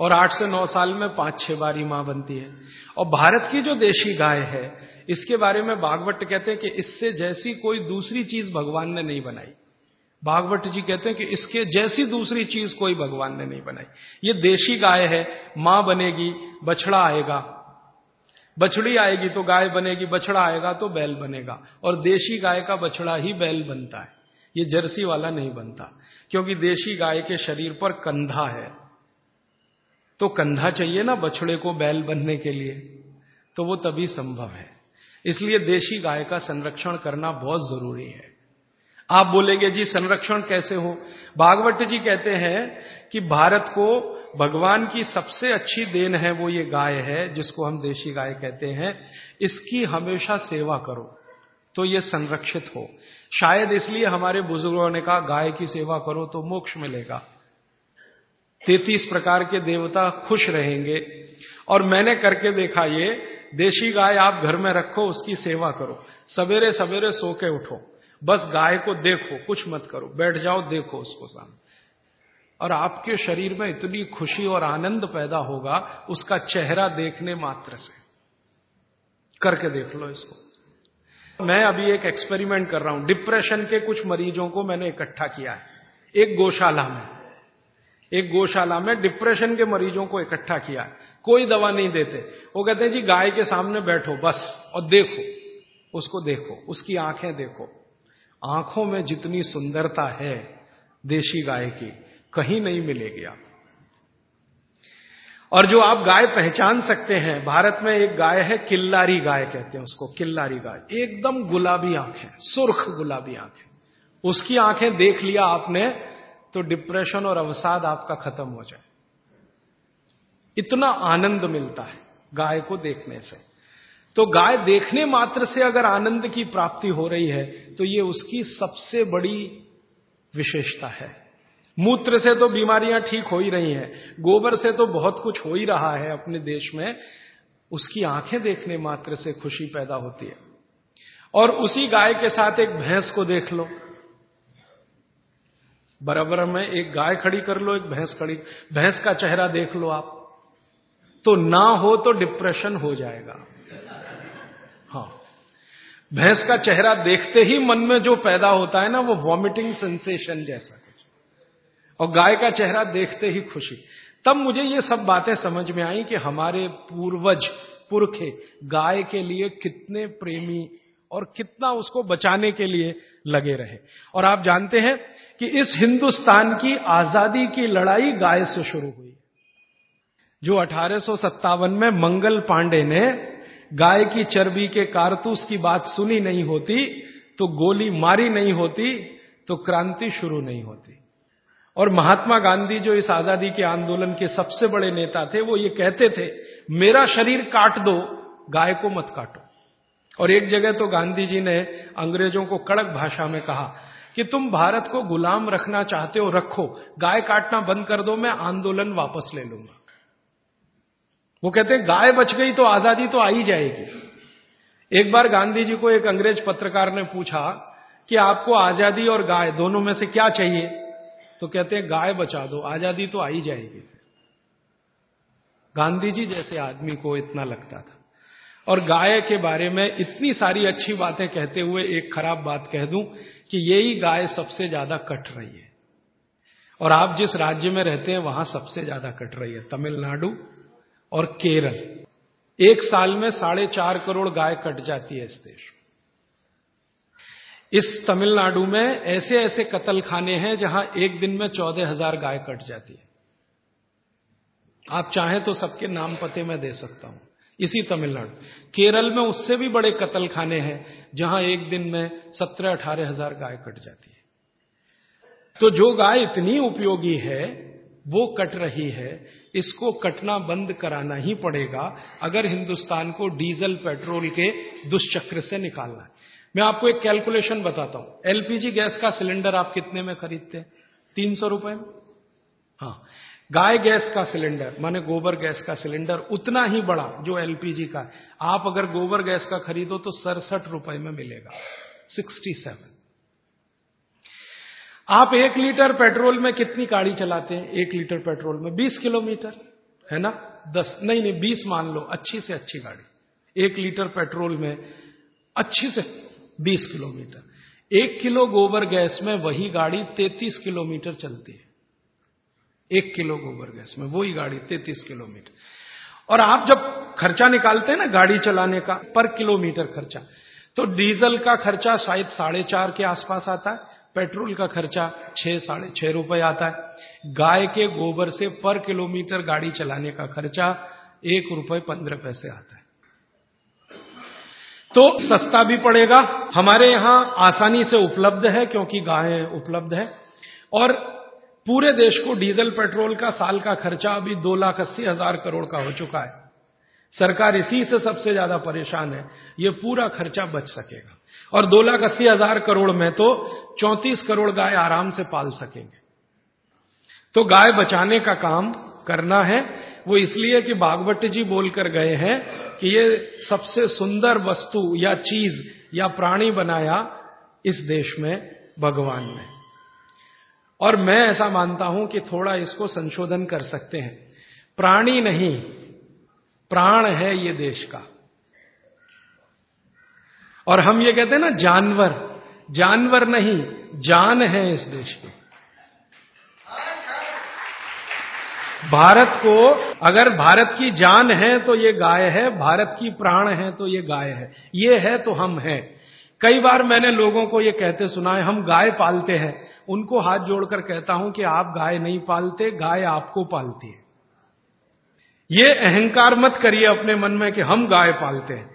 और आठ से नौ साल में पांच छह बार ही मां बनती है। और भारत की जो देशी गाय है, इसके बारे में वाघभट्ट कहते हैं कि इससे जैसी कोई दूसरी चीज भगवान ने नहीं बनाई। भागवत जी कहते हैं कि इसके जैसी दूसरी चीज कोई भगवान ने नहीं बनाई। ये देशी गाय है, मां बनेगी, बछड़ा आएगा, बछड़ी आएगी तो गाय बनेगी, बछड़ा आएगा तो बैल बनेगा। और देशी गाय का बछड़ा ही बैल बनता है, ये जर्सी वाला नहीं बनता, क्योंकि देशी गाय के शरीर पर कंधा है, तो कंधा चाहिए ना बछड़े को बैल बनने के लिए, तो वो तभी संभव है। इसलिए देशी गाय का संरक्षण करना बहुत जरूरी है। आप बोलेंगे जी संरक्षण कैसे हो, भागवत जी कहते हैं कि भारत को भगवान की सबसे अच्छी देन है वो ये गाय है, जिसको हम देशी गाय कहते हैं। इसकी हमेशा सेवा करो तो ये संरक्षित हो। शायद इसलिए हमारे बुजुर्गों ने कहा गाय की सेवा करो तो मोक्ष मिलेगा, तैतीस प्रकार के देवता खुश रहेंगे। और मैंने करके देखा, ये देशी गाय आप घर में रखो, उसकी सेवा करो, सवेरे सवेरे सो के उठो, बस गाय को देखो, कुछ मत करो, बैठ जाओ, देखो उसको सामने, और आपके शरीर में इतनी खुशी और आनंद पैदा होगा उसका चेहरा देखने मात्र से। करके देख लो इसको। मैं अभी एक एक्सपेरिमेंट कर रहा हूं। डिप्रेशन के कुछ मरीजों को मैंने इकट्ठा किया है एक गौशाला में। एक गौशाला में डिप्रेशन के मरीजों को इकट्ठा किया है। कोई दवा नहीं देते, वो कहते हैं जी गाय के सामने बैठो बस और देखो, उसको देखो, उसकी आंखें देखो। आंखों में जितनी सुंदरता है देशी गाय की कहीं नहीं मिलेगी आप। और जो आप गाय पहचान सकते हैं, भारत में एक गाय है किल्लारी गाय कहते हैं उसको, किल्लारी गाय, एकदम गुलाबी आंखें, सुर्ख गुलाबी आंखें। उसकी आंखें देख लिया आपने तो डिप्रेशन और अवसाद आपका खत्म हो जाए, इतना आनंद मिलता है गाय को देखने से। तो गाय देखने मात्र से अगर आनंद की प्राप्ति हो रही है तो ये उसकी सबसे बड़ी विशेषता है। मूत्र से तो बीमारियां ठीक हो ही रही हैं, गोबर से तो बहुत कुछ हो ही रहा है अपने देश में, उसकी आंखें देखने मात्र से खुशी पैदा होती है। और उसी गाय के साथ एक भैंस को देख लो, बराबर में एक गाय खड़ी कर लो, एक भैंस खड़ी, भैंस का चेहरा देख लो आप, तो ना हो तो डिप्रेशन हो जाएगा। हाँ, भैंस का चेहरा देखते ही मन में जो पैदा होता है ना वो वॉमिटिंग सेंसेशन जैसा, और गाय का चेहरा देखते ही खुशी। तब मुझे ये सब बातें समझ में आई कि हमारे पूर्वज पुरखे गाय के लिए कितने प्रेमी और कितना उसको बचाने के लिए लगे रहे। और आप जानते हैं कि इस हिंदुस्तान की आजादी की लड़ाई गाय से शुरू हुई, जो अठारह सौ सत्तावन में मंगल पांडे ने गाय की चर्बी के कारतूस की बात सुनी नहीं होती तो गोली मारी नहीं होती तो क्रांति शुरू नहीं होती। और महात्मा गांधी जो इस आजादी के आंदोलन के सबसे बड़े नेता थे वो ये कहते थे मेरा शरीर काट दो, गाय को मत काटो। और एक जगह तो गांधी जी ने अंग्रेजों को कड़क भाषा में कहा कि तुम भारत को गुलाम रखना चाहते हो, रखो, गाय काटना बंद कर दो, मैं आंदोलन वापस ले लूंगा। वो कहते हैं गाय बच गई तो आजादी तो आ ही जाएगी। एक बार गांधी जी को एक अंग्रेज पत्रकार ने पूछा कि आपको आजादी और गाय दोनों में से क्या चाहिए, तो कहते हैं गाय बचा दो, आजादी तो आ ही जाएगी। गांधी जी जैसे आदमी को इतना लगता था। और गाय के बारे में इतनी सारी अच्छी बातें कहते हुए एक खराब बात कह दूं कि यही गाय सबसे ज्यादा कट रही है। और आप जिस राज्य में रहते हैं वहां सबसे ज्यादा कट रही है, तमिलनाडु और केरल। एक साल में साढ़े चार करोड़ गाय कट जाती है इस देश में। इस तमिलनाडु में ऐसे ऐसे कत्लखाने हैं जहां एक दिन में चौदह हजार गाय कट जाती है। आप चाहें तो सबके नाम पते मैं दे सकता हूं। इसी तमिलनाडु, केरल में उससे भी बड़े कत्लखाने हैं जहां एक दिन में सत्रह अठारह हजार गाय कट जाती है। तो जो गाय इतनी उपयोगी है वो कट रही है, इसको कटना बंद कराना ही पड़ेगा अगर हिंदुस्तान को डीजल पेट्रोल के दुष्चक्र से निकालना है। मैं आपको एक कैलकुलेशन बताता हूं। एलपीजी गैस का सिलेंडर आप कितने में खरीदते हैं? तीन सौ रुपए में। हाँ, गाय गैस का सिलेंडर माने गोबर गैस का सिलेंडर उतना ही बड़ा जो एलपीजी का, आप अगर गोबर गैस का खरीदो तो सड़सठ रुपए में मिलेगा, सिक्सटी सेवन। आप एक लीटर पेट्रोल में कितनी गाड़ी चलाते हैं? एक लीटर पेट्रोल में बीस किलोमीटर है ना, दस नहीं नहीं बीस मान लो, अच्छी से अच्छी गाड़ी एक लीटर पेट्रोल में अच्छी से बीस किलोमीटर। एक किलो गोबर गैस में वही गाड़ी तैंतीस किलोमीटर चलती है। एक किलो गोबर गैस में वही गाड़ी तैंतीस किलोमीटर। और आप जब खर्चा निकालते हैं ना गाड़ी चलाने का पर किलोमीटर खर्चा, तो डीजल का खर्चा शायद साढ़े चार के आसपास आता है, पेट्रोल का खर्चा छह साढ़े छह रुपए आता है, गाय के गोबर से पर किलोमीटर गाड़ी चलाने का खर्चा एक रुपए पंद्रह पैसे आता है। तो सस्ता भी पड़ेगा, हमारे यहां आसानी से उपलब्ध है क्योंकि गायें उपलब्ध है। और पूरे देश को डीजल पेट्रोल का साल का खर्चा अभी दो लाख अस्सी हजार करोड़ का हो चुका है। सरकार इसी से सबसे ज्यादा परेशान है, ये पूरा खर्चा बच सकेगा। और दो लाख अस्सी हजार करोड़ में तो चौंतीस करोड़ गाय आराम से पाल सकेंगे। तो गाय बचाने का काम करना है। वो इसलिए कि भागवत जी बोलकर गए हैं कि ये सबसे सुंदर वस्तु या चीज या प्राणी बनाया इस देश में, भगवान में। और मैं ऐसा मानता हूं कि थोड़ा इसको संशोधन कर सकते हैं। प्राणी नहीं, प्राण है ये देश का। और हम ये कहते हैं ना जानवर, जानवर नहीं, जान है इस देश की। भारत को, अगर भारत की जान है तो ये गाय है, भारत की प्राण है तो ये गाय है, ये है तो हम हैं। कई बार मैंने लोगों को ये कहते सुना है, हम गाय पालते हैं। उनको हाथ जोड़कर कहता हूं कि आप गाय नहीं पालते, गाय आपको पालती है। ये अहंकार मत करिए अपने मन में कि हम गाय पालते हैं।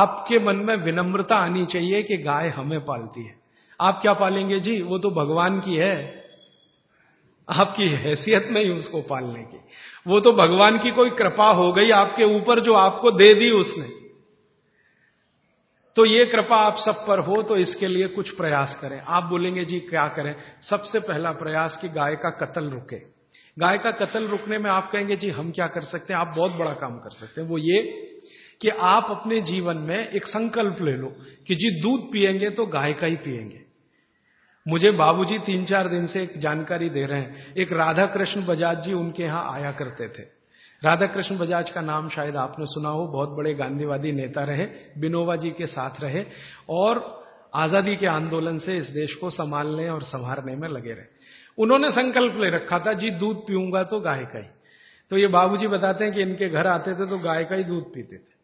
आपके मन में विनम्रता आनी चाहिए कि गाय हमें पालती है। आप क्या पालेंगे जी, वो तो भगवान की है। आपकी हैसियत नहीं उसको पालने की, वो तो भगवान की कोई कृपा हो गई आपके ऊपर जो आपको दे दी उसने। तो ये कृपा आप सब पर हो, तो इसके लिए कुछ प्रयास करें। आप बोलेंगे जी क्या करें? सबसे पहला प्रयास कि गाय का कत्ल रुके। गाय का कत्ल रुकने में आप कहेंगे जी हम क्या कर सकते हैं? आप बहुत बड़ा काम कर सकते हैं। वो ये कि आप अपने जीवन में एक संकल्प ले लो कि जी दूध पिएंगे तो गाय का ही पिएंगे। मुझे बाबूजी तीन चार दिन से एक जानकारी दे रहे हैं। एक राधा कृष्ण बजाज जी उनके यहां आया करते थे। राधा कृष्ण बजाज का नाम शायद आपने सुना हो, बहुत बड़े गांधीवादी नेता रहे, बिनोबा जी के साथ रहे और आजादी के आंदोलन से इस देश को संभालने और संवारने में लगे रहे। उन्होंने संकल्प ले रखा था जी दूध पीऊंगा तो गाय का ही। तो ये बाबूजी बताते हैं कि इनके घर आते थे तो गाय का ही दूध पीते थे।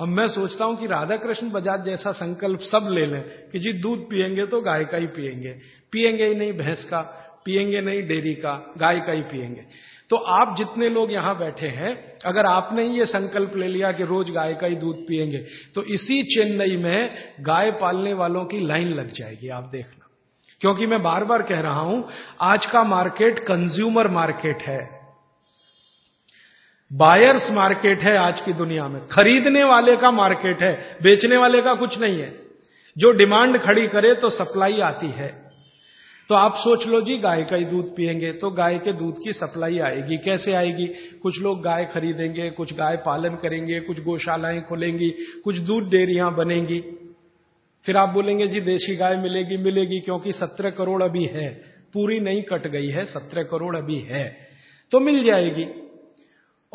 अब मैं सोचता हूं कि राधा कृष्ण बजाज जैसा संकल्प सब ले लें कि जी दूध पिएंगे तो गाय का ही पिएंगे, पिएंगे ही नहीं भैंस का, पिएंगे नहीं डेयरी का, गाय का ही पिएंगे। तो आप जितने लोग यहां बैठे हैं, अगर आपने ये संकल्प ले लिया कि रोज गाय का ही दूध पिएंगे, तो इसी चेन्नई में गाय पालने वालों की लाइन लग जाएगी, आप देखना। क्योंकि मैं बार बार कह रहा हूं, आज का मार्केट कंज्यूमर मार्केट है, बायर्स मार्केट है। आज की दुनिया में खरीदने वाले का मार्केट है, बेचने वाले का कुछ नहीं है। जो डिमांड खड़ी करे तो सप्लाई आती है। तो आप सोच लो जी गाय का ही दूध पिएंगे तो गाय के दूध की सप्लाई आएगी। कैसे आएगी? कुछ लोग गाय खरीदेंगे, कुछ गाय पालन करेंगे, कुछ गौशालाएं खोलेंगी, कुछ दूध डेयरियां बनेंगी। फिर आप बोलेंगे जी देशी गाय मिलेगी मिलेगी क्योंकि सत्रह करोड़ अभी है, पूरी नहीं कट गई है, सत्रह करोड़ अभी है, तो मिल जाएगी।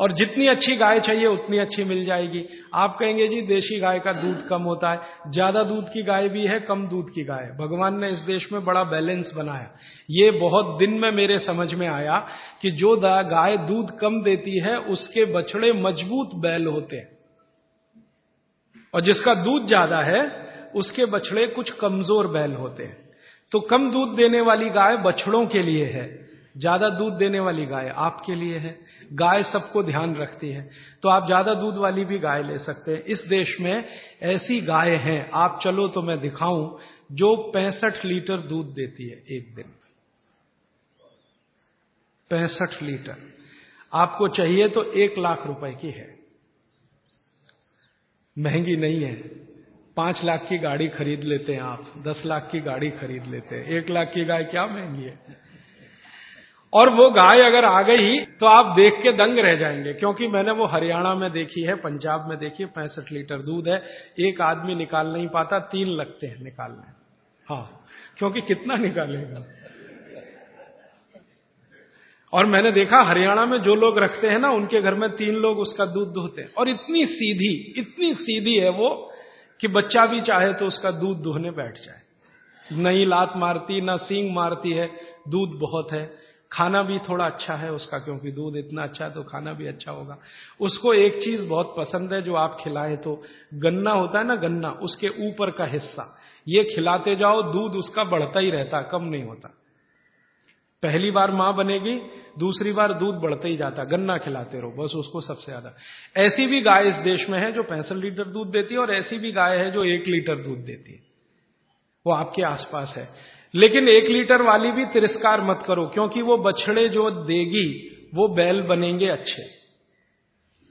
और जितनी अच्छी गाय चाहिए उतनी अच्छी मिल जाएगी। आप कहेंगे जी देशी गाय का दूध कम होता है, ज्यादा दूध की गाय भी है, कम दूध की गाय। भगवान ने इस देश में बड़ा बैलेंस बनाया। ये बहुत दिन में मेरे समझ में आया कि जो गाय दूध कम देती है उसके बछड़े मजबूत बैल होते हैं, और जिसका दूध ज्यादा है उसके बछड़े कुछ कमजोर बैल होते हैं। तो कम दूध देने वाली गाय बछड़ों के लिए है, ज्यादा दूध देने वाली गाय आपके लिए है। गाय सबको ध्यान रखती है, तो आप ज्यादा दूध वाली भी गाय ले सकते हैं। इस देश में ऐसी गाय हैं, आप चलो तो मैं दिखाऊं, जो पैंसठ लीटर दूध देती है एक दिन। पैंसठ लीटर आपको चाहिए तो एक लाख रुपए की है, महंगी नहीं है। पांच लाख की गाड़ी खरीद लेते हैं आप, दस लाख की गाड़ी खरीद लेते हैं, एक लाख की गाय क्या महंगी है। और वो गाय अगर आ गई तो आप देख के दंग रह जाएंगे, क्योंकि मैंने वो हरियाणा में देखी है, पंजाब में देखी है। पैंसठ लीटर दूध है, एक आदमी निकाल नहीं पाता, तीन लगते हैं निकालने। हाँ, क्योंकि कितना निकालेगा। और मैंने देखा हरियाणा में जो लोग रखते हैं ना, उनके घर में तीन लोग उसका दूध दूहते हैं। और इतनी सीधी इतनी सीधी है वो कि बच्चा भी चाहे तो उसका दूध दूहने बैठ जाए। नहीं लात मारती, ना सींग मारती है, दूध बहुत है। खाना भी थोड़ा अच्छा है उसका, क्योंकि दूध इतना अच्छा है तो खाना भी अच्छा होगा। उसको एक चीज बहुत पसंद है, जो आप खिलाएं तो गन्ना होता है ना, गन्ना, उसके ऊपर का हिस्सा ये खिलाते जाओ, दूध उसका बढ़ता ही रहता, कम नहीं होता। पहली बार मां बनेगी, दूसरी बार दूध बढ़ते ही जाता, गन्ना खिलाते रहो बस उसको सबसे ज्यादा। ऐसी भी गाय इस देश में है जो पैंसठ लीटर दूध देती है, और ऐसी भी गाय है जो एक लीटर दूध देती है, वो आपके आसपास है। लेकिन एक लीटर वाली भी तिरस्कार मत करो, क्योंकि वो बछड़े जो देगी वो बैल बनेंगे अच्छे।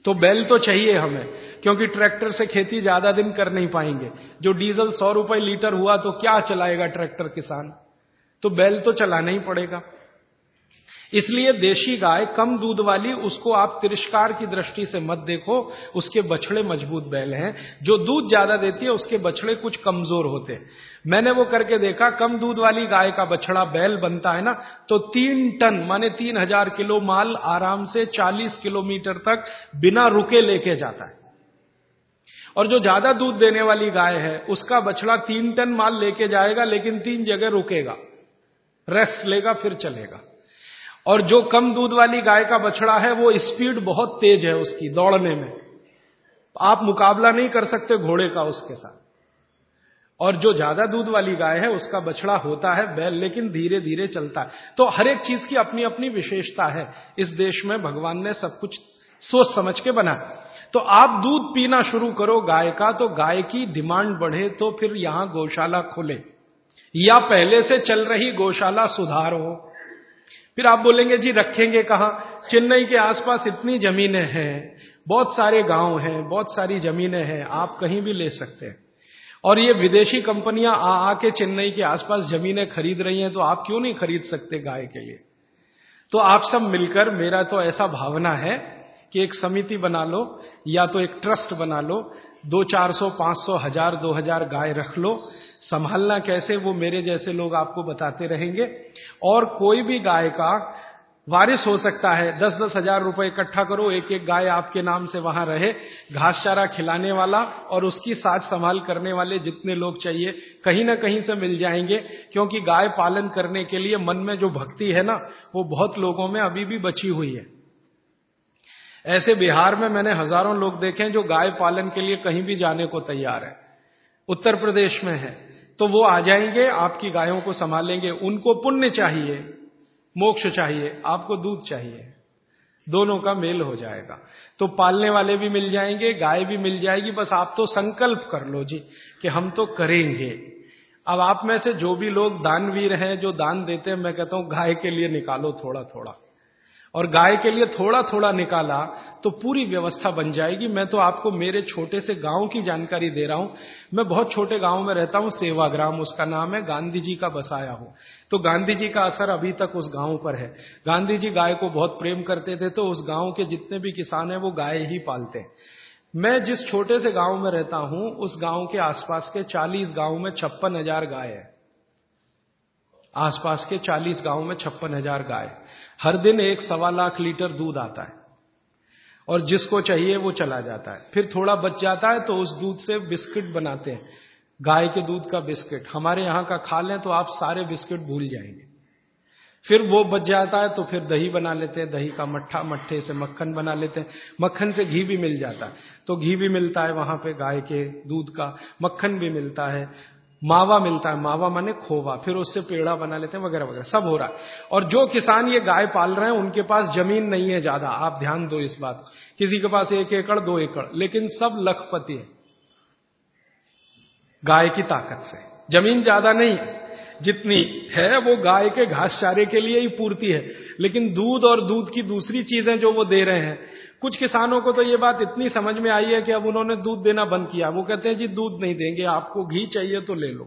तो बैल तो चाहिए हमें, क्योंकि ट्रैक्टर से खेती ज्यादा दिन कर नहीं पाएंगे। जो डीजल सौ रुपए लीटर हुआ तो क्या चलाएगा ट्रैक्टर किसान, तो बैल तो चलाना ही पड़ेगा। इसलिए देशी गाय कम दूध वाली, उसको आप तिरस्कार की दृष्टि से मत देखो, उसके बछड़े मजबूत बैल हैं। जो दूध ज्यादा देती है उसके बछड़े कुछ कमजोर होते हैं। मैंने वो करके देखा, कम दूध वाली गाय का बछड़ा बैल बनता है ना, तो तीन टन माने तीन हजार किलो माल आराम से चालीस किलोमीटर तक बिना रुके लेके जाता है। और जो ज्यादा दूध देने वाली गाय है उसका बछड़ा तीन टन माल लेके जाएगा, लेकिन तीन जगह रुकेगा, रेस्ट लेगा, फिर चलेगा। और जो कम दूध वाली गाय का बछड़ा है वो स्पीड बहुत तेज है उसकी, दौड़ने में आप मुकाबला नहीं कर सकते घोड़े का उसके साथ। और जो ज्यादा दूध वाली गाय है उसका बछड़ा होता है बैल, लेकिन धीरे धीरे चलता है। तो हर एक चीज की अपनी अपनी विशेषता है। इस देश में भगवान ने सब कुछ सोच समझ के बना। तो आप दूध पीना शुरू करो गाय का, तो गाय की डिमांड बढ़े, तो फिर यहां गौशाला खोले या पहले से चल रही गौशाला सुधारो। फिर आप बोलेंगे जी रखेंगे कहां? चेन्नई के आसपास इतनी जमीनें हैं, बहुत सारे गांव हैं, बहुत सारी जमीनें हैं, आप कहीं भी ले सकते हैं। और ये विदेशी कंपनियां आ आके चेन्नई के आसपास जमीनें खरीद रही हैं, तो आप क्यों नहीं खरीद सकते गाय के लिए? तो आप सब मिलकर, मेरा तो ऐसा भावना है कि एक समिति बना लो या तो एक ट्रस्ट बना लो, दो चार सौ पांच सौ हजार दो हजार गाय रख लो। संभालना कैसे वो मेरे जैसे लोग आपको बताते रहेंगे। और कोई भी गाय का वारिस हो सकता है, दस दस हजार रुपए इकट्ठा करो, एक एक गाय आपके नाम से वहां रहे, घास चारा खिलाने वाला और उसकी साथ संभाल करने वाले जितने लोग चाहिए कहीं ना कहीं से मिल जाएंगे। क्योंकि गाय पालन करने के लिए मन में जो भक्ति है ना, वो बहुत लोगों में अभी भी बची हुई है। ऐसे बिहार में मैंने हजारों लोग देखे हैं जो गाय पालन के लिए कहीं भी जाने को तैयार है। उत्तर प्रदेश में है तो वो आ जाएंगे, आपकी गायों को संभालेंगे। उनको पुण्य चाहिए, मोक्ष चाहिए, आपको दूध चाहिए, दोनों का मेल हो जाएगा। तो पालने वाले भी मिल जाएंगे, गाय भी मिल जाएगी। बस आप तो संकल्प कर लो जी कि हम तो करेंगे। अब आप में से जो भी लोग दानवीर हैं, जो दान देते हैं, मैं कहता हूं गाय के लिए निकालो थोड़ा थोड़ा। और गाय के लिए थोड़ा थोड़ा निकाला तो पूरी व्यवस्था बन जाएगी। मैं तो आपको मेरे छोटे से गांव की जानकारी दे रहा हूं। मैं बहुत छोटे गांव में रहता हूं, सेवाग्राम उसका नाम है, गांधी जी का बसाया हूं। तो गांधी जी का असर अभी तक उस गांव पर है। गांधी जी गाय को बहुत प्रेम करते थे, तो उस गांव के जितने भी किसान हैं वो गाय ही पालते हैं। मैं जिस छोटे से गांव में रहता हूं उस गांव के आसपास के चालीस गांव में छप्पन हजार गाय है। आसपास के चालीस गांव में छप्पन हजार गाय, हर दिन एक सवा लाख लीटर दूध आता है। और जिसको चाहिए वो चला जाता है, फिर थोड़ा बच जाता है तो उस दूध से बिस्किट बनाते हैं, गाय के दूध का बिस्किट। हमारे यहाँ का खा लें तो आप सारे बिस्किट भूल जाएंगे। फिर वो बच जाता है तो फिर दही बना लेते हैं, दही का मट्ठा, मट्ठे से मक्खन बना लेते हैं, मक्खन से घी भी मिल जाता है। तो घी भी मिलता है वहां पे गाय के दूध का, मक्खन भी मिलता है, मावा मिलता है, मावा माने खोवा, फिर उससे पेड़ा बना लेते हैं, वगैरह वगैरह सब हो रहा है। और जो किसान ये गाय पाल रहे हैं उनके पास जमीन नहीं है ज्यादा, आप ध्यान दो इस बात। किसी के पास एक एकड़ दो एकड़, लेकिन सब लखपति है गाय की ताकत से। जमीन ज्यादा नहीं है, जितनी है वो गाय के घास चारे के लिए ही पूर्ति है। लेकिन दूध और दूध की दूसरी चीजें जो वो दे रहे हैं, कुछ किसानों को तो ये बात इतनी समझ में आई है कि अब उन्होंने दूध देना बंद किया। वो कहते हैं जी दूध नहीं देंगे, आपको घी चाहिए तो ले लो,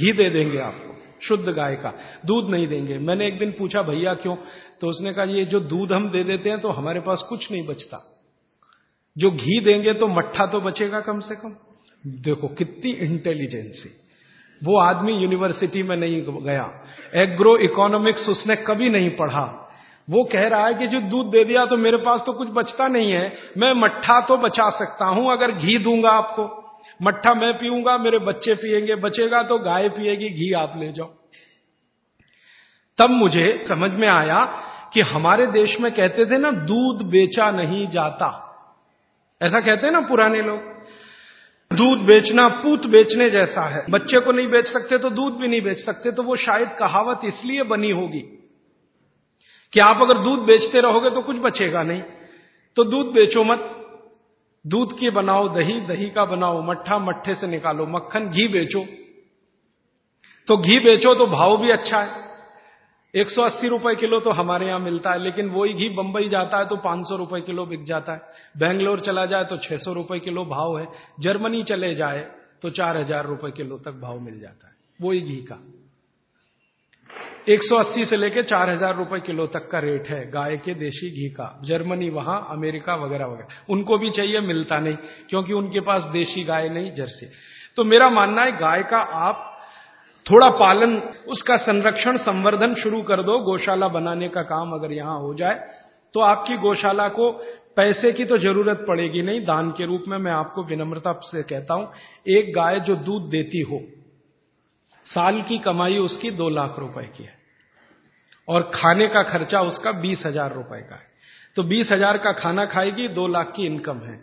घी दे देंगे आपको, शुद्ध गाय का, दूध नहीं देंगे। मैंने एक दिन पूछा भैया क्यों? तो उसने कहा ये जो दूध हम दे देते हैं तो हमारे पास कुछ नहीं बचता, जो घी देंगे तो मट्ठा तो बचेगा कम से कम। देखो कितनी इंटेलिजेंसी! वो आदमी यूनिवर्सिटी में नहीं गया, एग्रो इकोनॉमिक्स उसने कभी नहीं पढ़ा। वो कह रहा है कि जो दूध दे दिया तो मेरे पास तो कुछ बचता नहीं है, मैं मट्ठा तो बचा सकता हूं अगर घी दूंगा आपको। मट्ठा मैं पीऊंगा, मेरे बच्चे पिएंगे, बचेगा तो गाय पिएगी, घी आप ले जाओ। तब मुझे समझ में आया कि हमारे देश में कहते थे ना दूध बेचा नहीं जाता, ऐसा कहते हैं ना पुराने लोग। दूध बेचना पूत बेचने जैसा है, बच्चे को नहीं बेच सकते तो दूध भी नहीं बेच सकते। तो वो शायद कहावत इसलिए बनी होगी कि आप अगर दूध बेचते रहोगे तो कुछ बचेगा नहीं, तो दूध बेचो मत, दूध की बनाओ दही, दही का बनाओ मट्ठा, मट्ठे से निकालो मक्खन, घी बेचो। तो घी बेचो तो भाव भी अच्छा है, एक सौ अस्सी रुपए किलो तो हमारे यहां मिलता है, लेकिन वही घी बंबई जाता है तो पांच सौ रुपए किलो बिक जाता है, बेंगलोर चला जाए तो छह सौ रुपए किलो भाव है, जर्मनी चले जाए तो चार हजार रुपए किलो तक भाव मिल जाता है वही घी का। एक सौ अस्सी से लेके चार हज़ार रुपए किलो तक का रेट है गाय के देशी घी का। जर्मनी, वहां अमेरिका वगैरह वगैरह, उनको भी चाहिए, मिलता नहीं क्योंकि उनके पास देशी गाय नहीं, जर्सी। तो मेरा मानना है गाय का आप थोड़ा पालन, उसका संरक्षण संवर्धन शुरू कर दो। गौशाला बनाने का काम अगर यहां हो जाए तो आपकी गौशाला को पैसे की तो जरूरत पड़ेगी नहीं, दान के रूप में मैं आपको विनम्रता से कहता हूं। एक गाय जो दूध देती हो, साल की कमाई उसकी दो लाख रुपए की है और खाने का खर्चा उसका बीस हजार रुपए का है, तो बीस हजार का खाना खाएगी, दो लाख की इनकम है।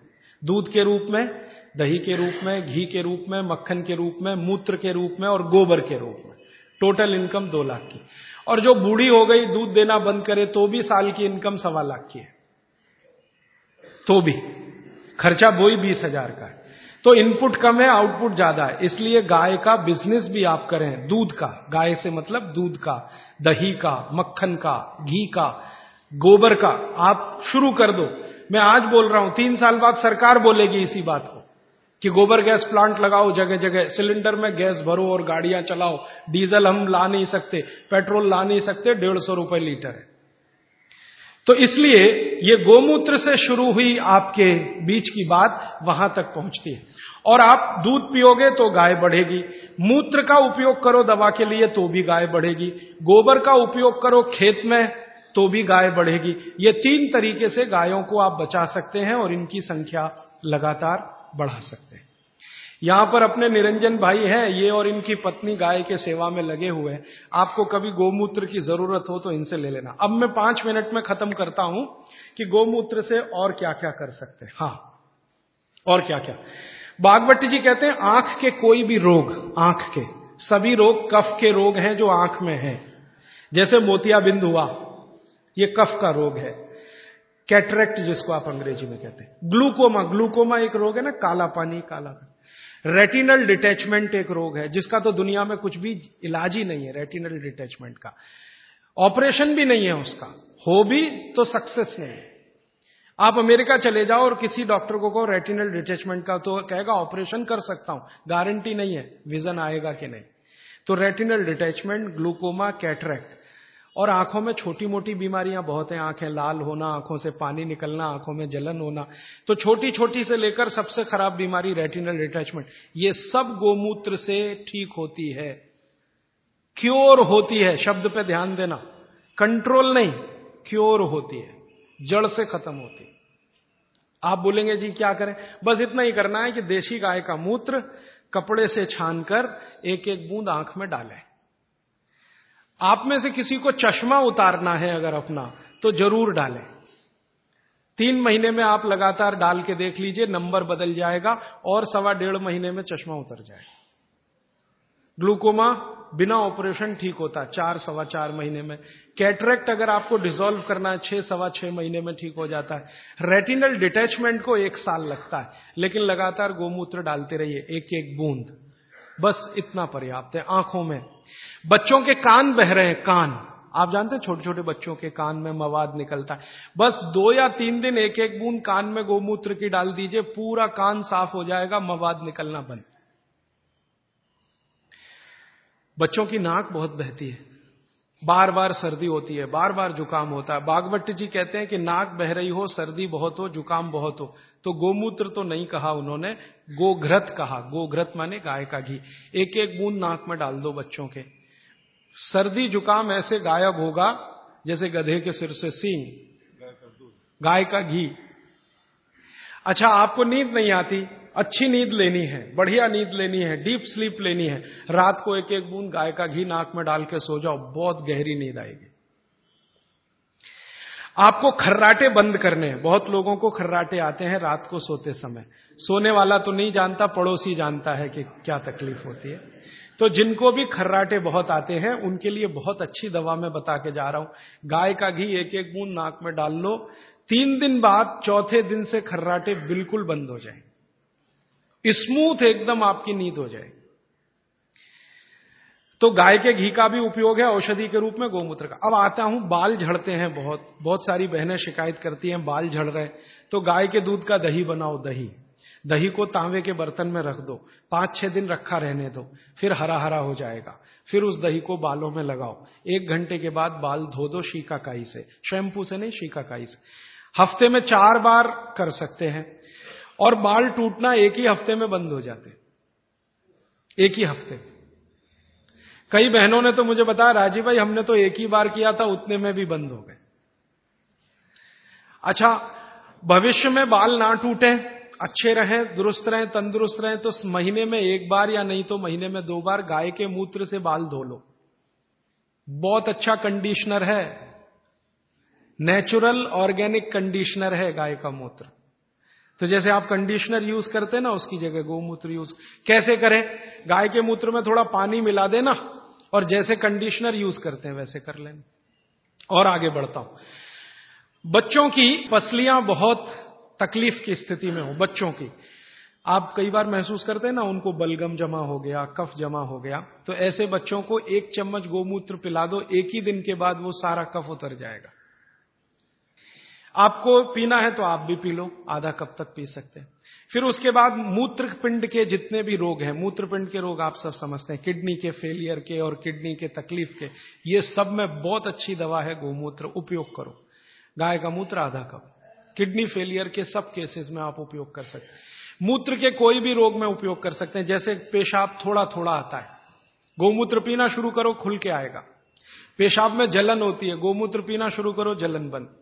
दूध के रूप में, दही के रूप में, घी के रूप में, मक्खन के रूप में, मूत्र के रूप में और गोबर के रूप में, टोटल इनकम दो लाख की। और जो बूढ़ी हो गई, दूध देना बंद करे तो भी साल की इनकम सवा लाख की है, तो भी खर्चा वही बीस हजार का है। तो इनपुट कम है, आउटपुट ज्यादा है। इसलिए गाय का बिजनेस भी आप करें, दूध का, गाय से मतलब दूध का, दही का, मक्खन का, घी का, गोबर का, आप शुरू कर दो। मैं आज बोल रहा हूं, तीन साल बाद सरकार बोलेगी इसी बात को कि गोबर गैस प्लांट लगाओ, जगह जगह सिलेंडर में गैस भरो और गाड़ियां चलाओ। डीजल हम ला नहीं सकते, पेट्रोल ला नहीं सकते, डेढ़ सौ रुपए लीटर है। तो इसलिए ये गोमूत्र से शुरू हुई आपके बीच की बात वहां तक पहुंचती है। और आप दूध पियोगे तो गाय बढ़ेगी, मूत्र का उपयोग करो दवा के लिए तो भी गाय बढ़ेगी, गोबर का उपयोग करो खेत में तो भी गाय बढ़ेगी। ये तीन तरीके से गायों को आप बचा सकते हैं और इनकी संख्या लगातार बढ़ा सकते हैं। यहां पर अपने निरंजन भाई हैं, ये और इनकी पत्नी गाय के सेवा में लगे हुए हैं। आपको कभी गोमूत्र की जरूरत हो तो इनसे ले लेना। अब मैं पांच मिनट में खत्म करता हूं कि गोमूत्र से और क्या क्या कर सकते हैं। हाँ, और क्या क्या। वाघभट्ट जी कहते हैं आंख के कोई भी रोग, आंख के सभी रोग कफ के रोग हैं जो आंख में हैं। जैसे मोतियाबिंद हुआ, ये कफ का रोग है, कैटरेक्ट जिसको आप अंग्रेजी में कहते हैं। ग्लूकोमा, ग्लूकोमा एक रोग है ना, काला पानी, काला पानी। रेटिनल डिटैचमेंट एक रोग है जिसका तो दुनिया में कुछ भी इलाज ही नहीं है, रेटिनल डिटैचमेंट का ऑपरेशन भी नहीं है, उसका हो भी तो सक्सेस नहीं है। आप अमेरिका चले जाओ और किसी डॉक्टर को कहो रेटिनल डिटैचमेंट का, तो कहेगा ऑपरेशन कर सकता हूं, गारंटी नहीं है विजन आएगा कि नहीं। तो रेटिनल डिटैचमेंट, ग्लूकोमा, कैटरेक्ट। और आंखों में छोटी मोटी बीमारियां बहुत हैं, आंखें लाल होना, आंखों से पानी निकलना, आंखों में जलन होना, तो छोटी छोटी से लेकर सबसे खराब बीमारी रेटिनल डिटैचमेंट, ये सब गोमूत्र से ठीक होती है, क्योर होती है। शब्द पे ध्यान देना, कंट्रोल नहीं, क्योर होती है, जड़ से खत्म होती है। आप बोलेंगे जी क्या करें, बस इतना ही करना है कि देशी गाय का मूत्र कपड़े से छान कर एक एक बूंद आंख में डालें। आप में से किसी को चश्मा उतारना है अगर अपना, तो जरूर डालें। तीन महीने में आप लगातार डाल के देख लीजिए, नंबर बदल जाएगा और सवा डेढ़ महीने में चश्मा उतर जाएगा। ग्लूकोमा बिना ऑपरेशन ठीक होता है, चार सवा चार महीने में। कैटरेक्ट अगर आपको डिसॉल्व करना है, छह सवा छह महीने में ठीक हो जाता है। रेटिनल डिटैचमेंट को एक साल लगता है, लेकिन लगातार गोमूत्र डालते रहिए, एक एक बूंद, बस इतना पर्याप्त है। आंखों में, बच्चों के कान बह रहे हैं, कान आप जानते हैं, छोटे छोटे बच्चों के कान में मवाद निकलता है, बस दो या तीन दिन एक एक बूंद कान में गोमूत्र की डाल दीजिए, पूरा कान साफ हो जाएगा, मवाद निकलना बंद। बच्चों की नाक बहुत बहती है, बार बार सर्दी होती है, बार बार जुकाम होता है। भागवत जी कहते हैं कि नाक बह रही हो, सर्दी बहुत हो, जुकाम बहुत हो, तो गोमूत्र तो नहीं कहा उन्होंने, गोघृत कहा। गोघृत माने गाय का घी, एक एक बूंद नाक में डाल दो बच्चों के, सर्दी जुकाम ऐसे गायब होगा जैसे गधे के सिर से सींग। गाय का घी। अच्छा, आपको नींद नहीं आती, अच्छी नींद लेनी है, बढ़िया नींद लेनी है, डीप स्लीप लेनी है, रात को एक एक बूंद गाय का घी नाक में डाल के सो जाओ, बहुत गहरी नींद आएगी। आपको खर्राटे बंद करने हैं, बहुत लोगों को खर्राटे आते हैं रात को सोते समय, सोने वाला तो नहीं जानता, पड़ोसी जानता है कि क्या तकलीफ होती है। तो जिनको भी खर्राटे बहुत आते हैं उनके लिए बहुत अच्छी दवा मैं बता के जा रहा हूं, गाय का घी एक एक बूंद नाक में डाल लो, तीन दिन बाद चौथे दिन से खर्राटे बिल्कुल बंद हो जाएंगे, स्मूथ एकदम आपकी नींद हो जाएगी। तो गाय के घी का भी उपयोग है औषधि के रूप में, गोमूत्र का। अब आता हूं, बाल झड़ते हैं बहुत, बहुत सारी बहनें शिकायत करती हैं बाल झड़ रहे हैं, तो गाय के दूध का दही बनाओ, दही दही को तांबे के बर्तन में रख दो, पांच छह दिन रखा रहने दो, फिर हरा हरा हो जाएगा। फिर उस दही को बालों में लगाओ, एक घंटे के बाद बाल धो दो शीकाकाई से, शैम्पू से नहीं शीकाकाई से। हफ्ते में चार बार कर सकते हैं, और बाल टूटना एक ही हफ्ते में बंद हो जाते, एक ही हफ्ते। कई बहनों ने तो मुझे बताया, राजीव भाई हमने तो एक ही बार किया था, उतने में भी बंद हो गए। अच्छा, भविष्य में बाल ना टूटे, अच्छे रहें, दुरुस्त रहें, तंदुरुस्त रहें, तो महीने में एक बार या नहीं तो महीने में दो बार गाय के मूत्र से बाल धो लो। बहुत अच्छा कंडीशनर है, नेचुरल ऑर्गेनिक कंडीशनर है गाय का मूत्र। तो जैसे आप कंडीशनर यूज करते ना, उसकी जगह गोमूत्र यूज कैसे करें? गाय के मूत्र में थोड़ा पानी मिला देना, और जैसे कंडीशनर यूज करते हैं वैसे कर लेना। और आगे बढ़ता हूं, बच्चों की पसलियां बहुत तकलीफ की स्थिति में हो, बच्चों की। आप कई बार महसूस करते हैं ना, उनको बलगम जमा हो गया, कफ जमा हो गया, तो ऐसे बच्चों को एक चम्मच गोमूत्र पिला दो, एक ही दिन के बाद वो सारा कफ उतर जाएगा। आपको पीना है तो आप भी पी लो, आधा कप तक पी सकते हैं। फिर उसके बाद मूत्रपिंड के जितने भी रोग हैं, मूत्रपिंड के रोग आप सब समझते हैं, किडनी के फेलियर के और किडनी के तकलीफ के, ये सब में बहुत अच्छी दवा है गोमूत्र, उपयोग करो। गाय का मूत्र आधा कप, किडनी फेलियर के सब केसेस में आप उपयोग कर सकते हैं। मूत्र के कोई भी रोग में उपयोग कर सकते हैं, जैसे पेशाब थोड़ा थोड़ा आता है, गोमूत्र पीना शुरू करो, खुल के आएगा। पेशाब में जलन होती है, गोमूत्र पीना शुरू करो, जलन बंद।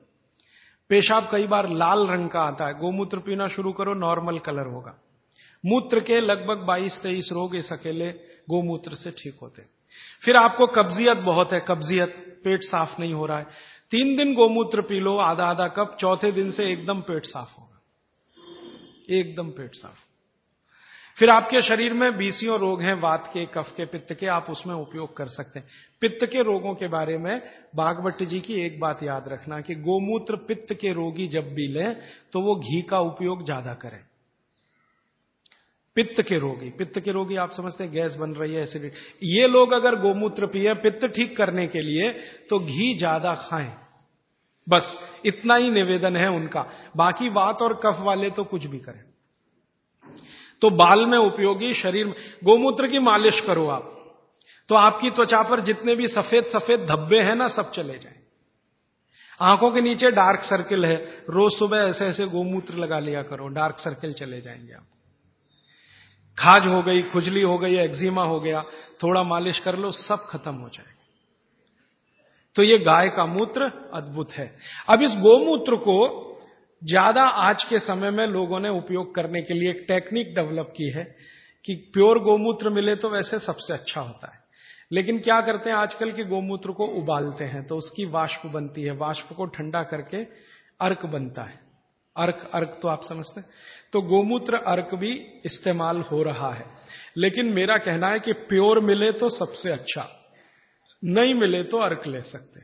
पेशाब कई बार लाल रंग का आता है, गोमूत्र पीना शुरू करो, नॉर्मल कलर होगा। मूत्र के लगभग बाईस तेईस रोग इस अकेले गोमूत्र से ठीक होते हैं। फिर आपको कब्जियत बहुत है, कब्जियत, पेट साफ नहीं हो रहा है, तीन दिन गोमूत्र पी लो, आधा आधा कप, चौथे दिन से एकदम पेट साफ होगा, एकदम पेट साफ। फिर आपके शरीर में बीसियों रोग हैं, वात के, कफ के, पित्त के, आप उसमें उपयोग कर सकते हैं। पित्त के रोगों के बारे में भागवत जी की एक बात याद रखना कि गोमूत्र पित्त के रोगी जब भी लें तो वो घी का उपयोग ज्यादा करें। पित्त के रोगी, पित्त के रोगी आप समझते हैं गैस बन रही है, एसिडिटी, ये लोग अगर गोमूत्र पिए पित्त ठीक करने के लिए तो घी ज्यादा खाएं, बस इतना ही निवेदन है उनका। बाकी वात और कफ वाले तो कुछ भी करें। तो बाल में उपयोगी, शरीर में, गोमूत्र की मालिश करो आप, तो आपकी त्वचा पर जितने भी सफेद सफेद धब्बे हैं ना, सब चले जाएं। आंखों के नीचे डार्क सर्किल है, रोज सुबह ऐसे ऐसे गोमूत्र लगा लिया करो, डार्क सर्किल चले जाएंगे आप। खाज हो गई, खुजली हो गई, एक्जिमा हो गया, थोड़ा मालिश कर लो, सब खत्म हो जाएगा। तो ये गाय का मूत्र अद्भुत है। अब इस गोमूत्र को ज्यादा आज के समय में लोगों ने उपयोग करने के लिए एक टेक्निक डेवलप की है कि प्योर गोमूत्र मिले तो वैसे सबसे अच्छा होता है, लेकिन क्या करते हैं आजकल के गोमूत्र को उबालते हैं तो उसकी वाष्प बनती है, वाष्प को ठंडा करके अर्क बनता है। अर्क, अर्क तो आप समझते हैं, तो गोमूत्र अर्क भी इस्तेमाल हो रहा है। लेकिन मेरा कहना है कि प्योर मिले तो सबसे अच्छा, नहीं मिले तो अर्क ले सकते,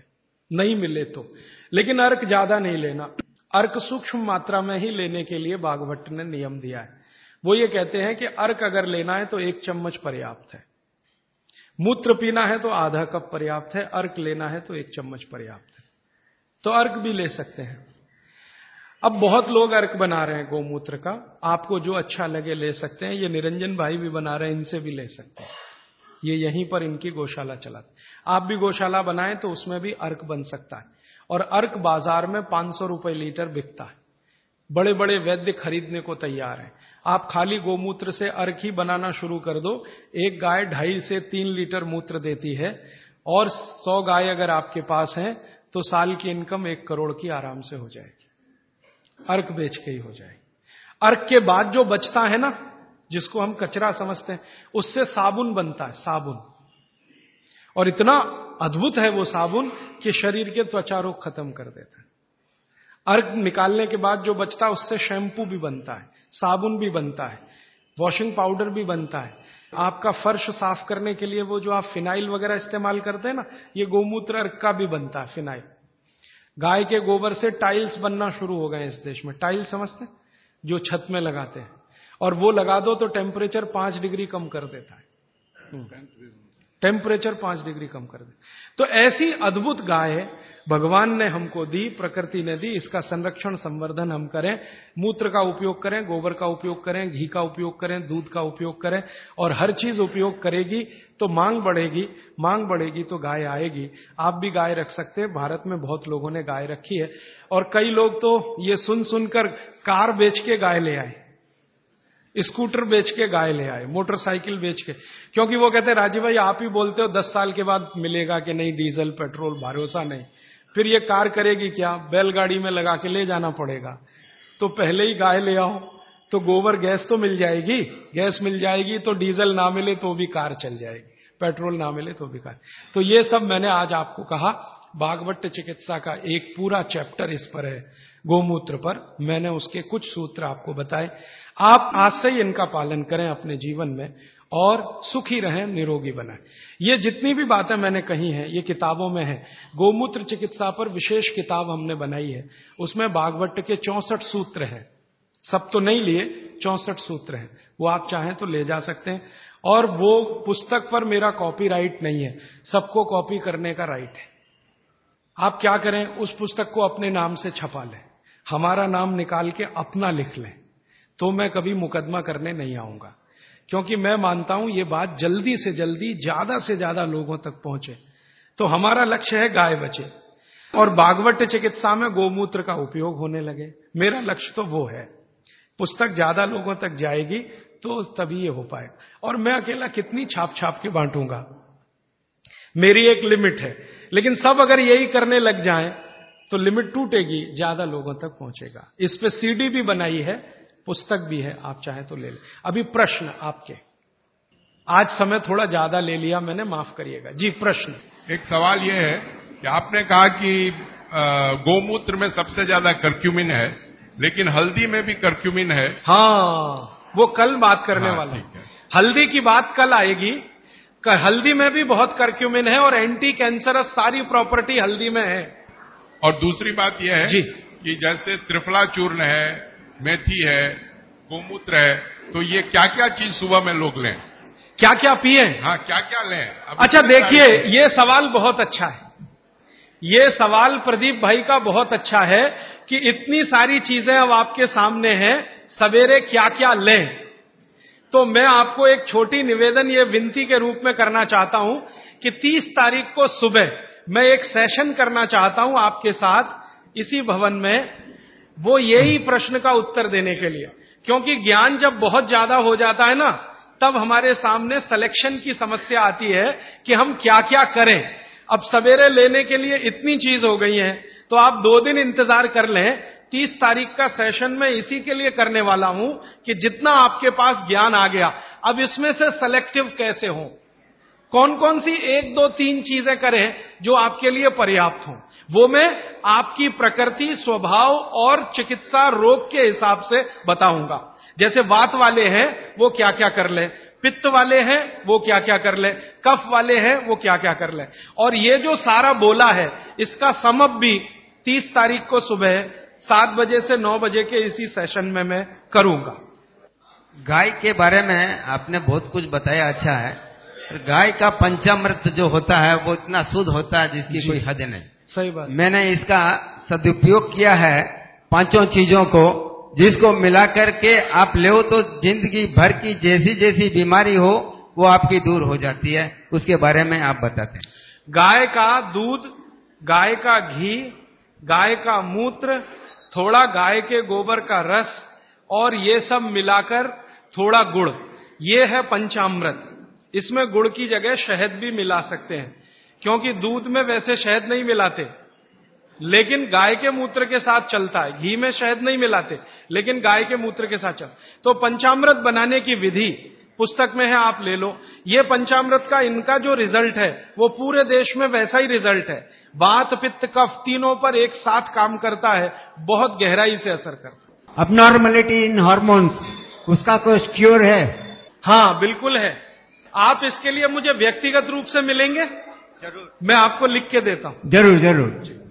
नहीं मिले तो, लेकिन अर्क ज्यादा नहीं लेना। अर्क सूक्ष्म मात्रा में ही लेने के लिए वाघभट्ट ने नियम दिया है। वो ये कहते हैं कि अर्क अगर लेना है तो एक चम्मच पर्याप्त है, मूत्र पीना है तो आधा कप पर्याप्त है, अर्क लेना है तो एक चम्मच पर्याप्त है। तो अर्क भी ले सकते हैं। अब बहुत लोग अर्क बना रहे हैं गोमूत्र का, आपको जो अच्छा लगे ले सकते हैं। ये निरंजन भाई भी बना रहे हैं, इनसे भी ले सकते हैं, ये यहीं पर इनकी गौशाला चलाते। आप भी गौशाला बनाएं तो उसमें भी अर्क बन सकता है। और अर्क बाजार में पांच सौ रुपए लीटर बिकता है, बड़े बड़े वैद्य खरीदने को तैयार हैं। आप खाली गोमूत्र से अर्क ही बनाना शुरू कर दो, एक गाय ढाई से तीन लीटर मूत्र देती है, और सौ गाय अगर आपके पास हैं तो साल की इनकम एक करोड़ की आराम से हो जाएगी, अर्क बेच के ही हो जाएगी। अर्क के बाद जो बचता है ना, जिसको हम कचरा समझते हैं, उससे साबुन बनता है, साबुन। और इतना अद्भुत है वो साबुन कि शरीर के त्वचा रोग खत्म कर देता है। अर्क निकालने के बाद जो बचता है उससे शैम्पू भी बनता है, साबुन भी बनता है, वॉशिंग पाउडर भी बनता है। आपका फर्श साफ करने के लिए वो जो आप फिनाइल वगैरह इस्तेमाल करते हैं ना, ये गोमूत्र अर्क का भी बनता है फिनाइल। गाय के गोबर से टाइल्स बनना शुरू हो गए इस देश में। टाइल्स समझते हैं, जो छत में लगाते हैं, और वो लगा दो तो टेम्परेचर पांच डिग्री कम कर देता है। टेम्परेचर पांच डिग्री कम कर दे। तो ऐसी अद्भुत गाय भगवान ने हमको दी, प्रकृति ने दी, इसका संरक्षण संवर्धन हम करें, मूत्र का उपयोग करें, गोबर का उपयोग करें, घी का उपयोग करें, दूध का उपयोग करें, और हर चीज उपयोग करेगी तो मांग बढ़ेगी, मांग बढ़ेगी तो गाय आएगी। आप भी गाय रख सकते हैं, भारत में बहुत लोगों ने गाय रखी है, और कई लोग तो ये सुन सुनकर कार बेच के गाय ले आए, स्कूटर बेच के गाय ले आए, मोटरसाइकिल बेच के, क्योंकि वो कहते हैं राजीव भाई आप ही बोलते हो दस साल के बाद मिलेगा कि नहीं डीजल पेट्रोल, भरोसा नहीं, फिर ये कार करेगी क्या, बैलगाड़ी में लगा के ले जाना पड़ेगा, तो पहले ही गाय ले आओ तो गोबर गैस तो मिल जाएगी, गैस मिल जाएगी तो डीजल ना मिले तो भी कार चल जाएगी, पेट्रोल ना मिले तो भी कार। तो ये सब मैंने आज आपको कहा, भागवत चिकित्सा का एक पूरा चैप्टर इस पर है, गोमूत्र पर, मैंने उसके कुछ सूत्र आपको बताए। आप आज से ही इनका पालन करें अपने जीवन में और सुखी रहें, निरोगी बने। ये जितनी भी बातें मैंने कही हैं ये किताबों में है, गोमूत्र चिकित्सा पर विशेष किताब हमने बनाई है, उसमें भागवत के चौसठ सूत्र हैं, सब तो नहीं लिए, चौसठ सूत्र हैं, वो आप चाहें तो ले जा सकते हैं। और वो पुस्तक पर मेरा कॉपीराइट नहीं है, सबको कॉपी करने का राइट है। आप क्या करें, उस पुस्तक को अपने नाम से छपा लें, हमारा नाम निकाल के अपना लिख लें, तो मैं कभी मुकदमा करने नहीं आऊंगा, क्योंकि मैं मानता हूं ये बात जल्दी से जल्दी ज्यादा से ज्यादा लोगों तक पहुंचे। तो हमारा लक्ष्य है गाय बचे और भागवत चिकित्सा में गोमूत्र का उपयोग होने लगे, मेरा लक्ष्य तो वो है। पुस्तक ज्यादा लोगों तक जाएगी तो तभी ये हो पाएगा, और मैं अकेला कितनी छाप छाप के बांटूंगा, मेरी एक लिमिट है। लेकिन सब अगर यही करने लग जाएं तो लिमिट टूटेगी, ज्यादा लोगों तक पहुंचेगा। इस पे सीडी भी बनाई है, पुस्तक भी है, आप चाहें तो ले लें। अभी प्रश्न आपके, आज समय थोड़ा ज्यादा ले लिया मैंने, माफ करिएगा। जी प्रश्न। एक सवाल यह है कि आपने कहा कि गोमूत्र में सबसे ज्यादा कर्क्यूमिन है, लेकिन हल्दी में भी कर्क्यूमिन है। हाँ, वो कल बात करने हाँ, वाला है, हल्दी की बात कल आएगी। हल्दी में भी बहुत कर्क्यूमिन है और एंटी कैंसरस सारी प्रॉपर्टी हल्दी में है। और दूसरी बात यह है जी कि जैसे त्रिफला चूर्ण है, मेथी है, गोमूत्र है, तो ये क्या क्या चीज सुबह में लोग लें, क्या क्या पिए, हाँ क्या क्या लें। अच्छा देखिए, ये सवाल बहुत अच्छा है, ये सवाल प्रदीप भाई का बहुत अच्छा है कि इतनी सारी चीजें अब आपके सामने हैं, सवेरे क्या क्या लें। तो मैं आपको एक छोटी निवेदन ये विनती के रूप में करना चाहता हूं कि तीस तारीख को सुबह मैं एक सेशन करना चाहता हूं आपके साथ इसी भवन में, वो यही प्रश्न का उत्तर देने के लिए, क्योंकि ज्ञान जब बहुत ज्यादा हो जाता है ना, तब हमारे सामने सिलेक्शन की समस्या आती है कि हम क्या क्या करें। अब सवेरे लेने के लिए इतनी चीज हो गई है, तो आप दो दिन इंतजार कर लें। तीस तारीख का सेशन मैं इसी के लिए करने वाला हूं कि जितना आपके पास ज्ञान आ गया, अब इसमें से सेलेक्टिव कैसे हो, कौन कौन सी एक दो तीन चीजें करें जो आपके लिए पर्याप्त हो। वो मैं आपकी प्रकृति, स्वभाव और चिकित्सा रोग के हिसाब से बताऊंगा। जैसे वात वाले हैं वो क्या क्या कर लें, पित्त वाले हैं वो क्या क्या कर लें, कफ वाले हैं वो क्या क्या कर लें। और ये जो सारा बोला है, इसका समअप भी तीस तारीख को सुबह सात बजे से नौ बजे के इसी सेशन में मैं करूंगा। गाय के बारे में आपने बहुत कुछ बताया, अच्छा है। गाय का पंचामृत जो होता है वो इतना शुद्ध होता है जिसकी कोई हद नहीं। सही बात। मैंने इसका सदुपयोग किया है, पांचों चीजों को जिसको मिलाकर के आप ले हो तो जिंदगी भर की जैसी जैसी बीमारी हो वो आपकी दूर हो जाती है। उसके बारे में आप बताते हैं। गाय का दूध, गाय का घी, गाय का मूत्र, थोड़ा गाय के गोबर का रस और ये सब मिलाकर थोड़ा गुड़, ये है पंचामृत। इसमें गुड़ की जगह शहद भी मिला सकते हैं, क्योंकि दूध में वैसे शहद नहीं मिलाते, लेकिन गाय के मूत्र के साथ चलता है। घी में शहद नहीं मिलाते, लेकिन गाय के मूत्र के साथ चलता। तो पंचामृत बनाने की विधि पुस्तक में है, आप ले लो। ये पंचामृत का इनका जो रिजल्ट है वो पूरे देश में वैसा ही रिजल्ट है। वात, पित्त, कफ तीनों पर एक साथ काम करता है, बहुत गहराई से असर करता है। अबनॉर्मेलिटी इन हार्मोन्स, उसका कोई क्योर है? हाँ बिल्कुल है। आप इसके लिए मुझे व्यक्तिगत रूप से मिलेंगे? जरूर। मैं आपको लिख के देता हूँ। जरूर जरूर।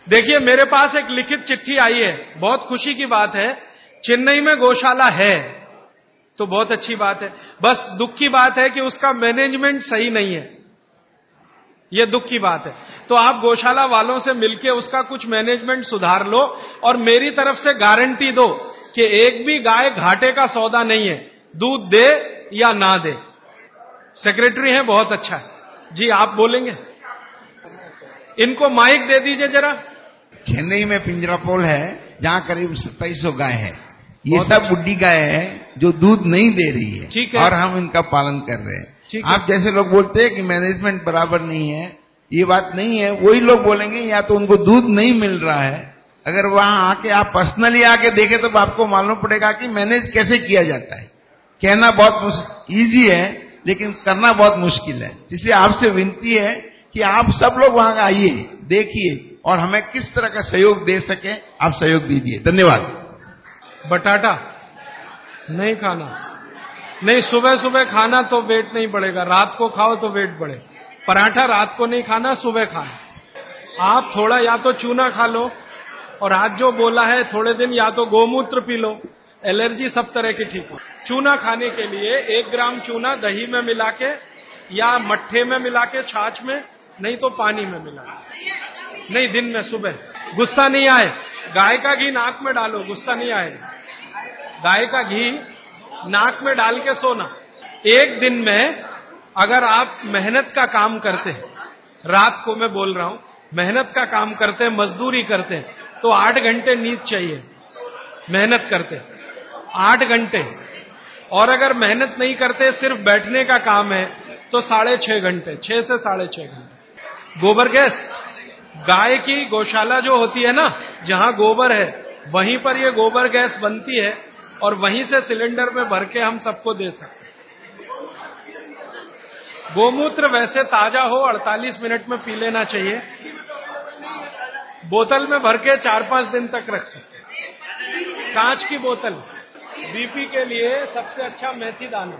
देखिए मेरे पास एक लिखित चिट्ठी आई है, बहुत खुशी की बात है। चेन्नई में गौशाला है तो बहुत अच्छी बात है, बस दुख की बात है कि उसका मैनेजमेंट सही नहीं है। यह दुख की बात है। तो आप गौशाला वालों से मिलके उसका कुछ मैनेजमेंट सुधार लो और मेरी तरफ से गारंटी दो कि एक भी गाय घाटे का सौदा नहीं है, दूध दे या ना दे। सेक्रेटरी है, बहुत अच्छा है जी, आप बोलेंगे। इनको माइक दे दीजिए जरा। चेन्नई में पिंजरापोल है जहाँ करीब सत्ताईस सौ गाय है। ये सब बुढ़ी गाय है जो दूध नहीं दे रही है, ठीक है, और हम इनका पालन कर रहे हैं। आप जैसे लोग बोलते हैं कि मैनेजमेंट बराबर नहीं है, ये बात नहीं है। वही लोग बोलेंगे या तो उनको दूध नहीं मिल रहा है। अगर वहाँ आके आप पर्सनली आके देखें तो आपको मालूम पड़ेगा कि मैनेज कैसे किया जाता है। कहना बहुत ईजी है लेकिन करना बहुत मुश्किल है। इसलिए आपसे विनती है कि आप सब लोग वहाँ आइए, देखिए और हमें किस तरह का सहयोग दे सके आप सहयोग दीजिए। धन्यवाद। बटाटा नहीं खाना, नहीं सुबह सुबह खाना तो वेट नहीं बढ़ेगा, रात को खाओ तो वेट बढ़े। पराठा रात को नहीं खाना, सुबह खाना। आप थोड़ा या तो चूना खा लो और आज जो बोला है थोड़े दिन या तो गोमूत्र पी लो, एलर्जी सब तरह की ठीक हो। चूना खाने के लिए एक ग्राम चूना दही में मिला के या मट्ठे में मिला के, छाछ में, नहीं तो पानी में मिला के, नहीं दिन में सुबह। गुस्सा नहीं आए, गाय का घी नाक में डालो, गुस्सा नहीं आए। गाय का घी नाक में डाल के सोना। एक दिन में अगर आप मेहनत का काम करते हैं, रात को मैं बोल रहा हूँ, मेहनत का काम करते हैं, मजदूरी करते हैं, तो आठ घंटे नींद चाहिए। मेहनत करते हैं आठ घंटे, और अगर मेहनत नहीं करते सिर्फ बैठने का काम है तो साढ़े छह घंटे, छह से साढ़े छह घंटे। गोबर गैस, गाय की गौशाला जो होती है ना, जहाँ गोबर है वहीं पर ये गोबर गैस बनती है और वहीं से सिलेंडर में भर के हम सबको दे सकते हैं। गोमूत्र वैसे ताजा हो, अड़तालीस मिनट में पी लेना चाहिए। बोतल में भर के चार पांच दिन तक रख सकते, कांच की बोतल। बीपी के लिए सबसे अच्छा मेथी दाना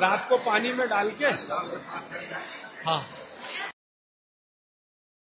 रात को पानी में डाल के, हाँ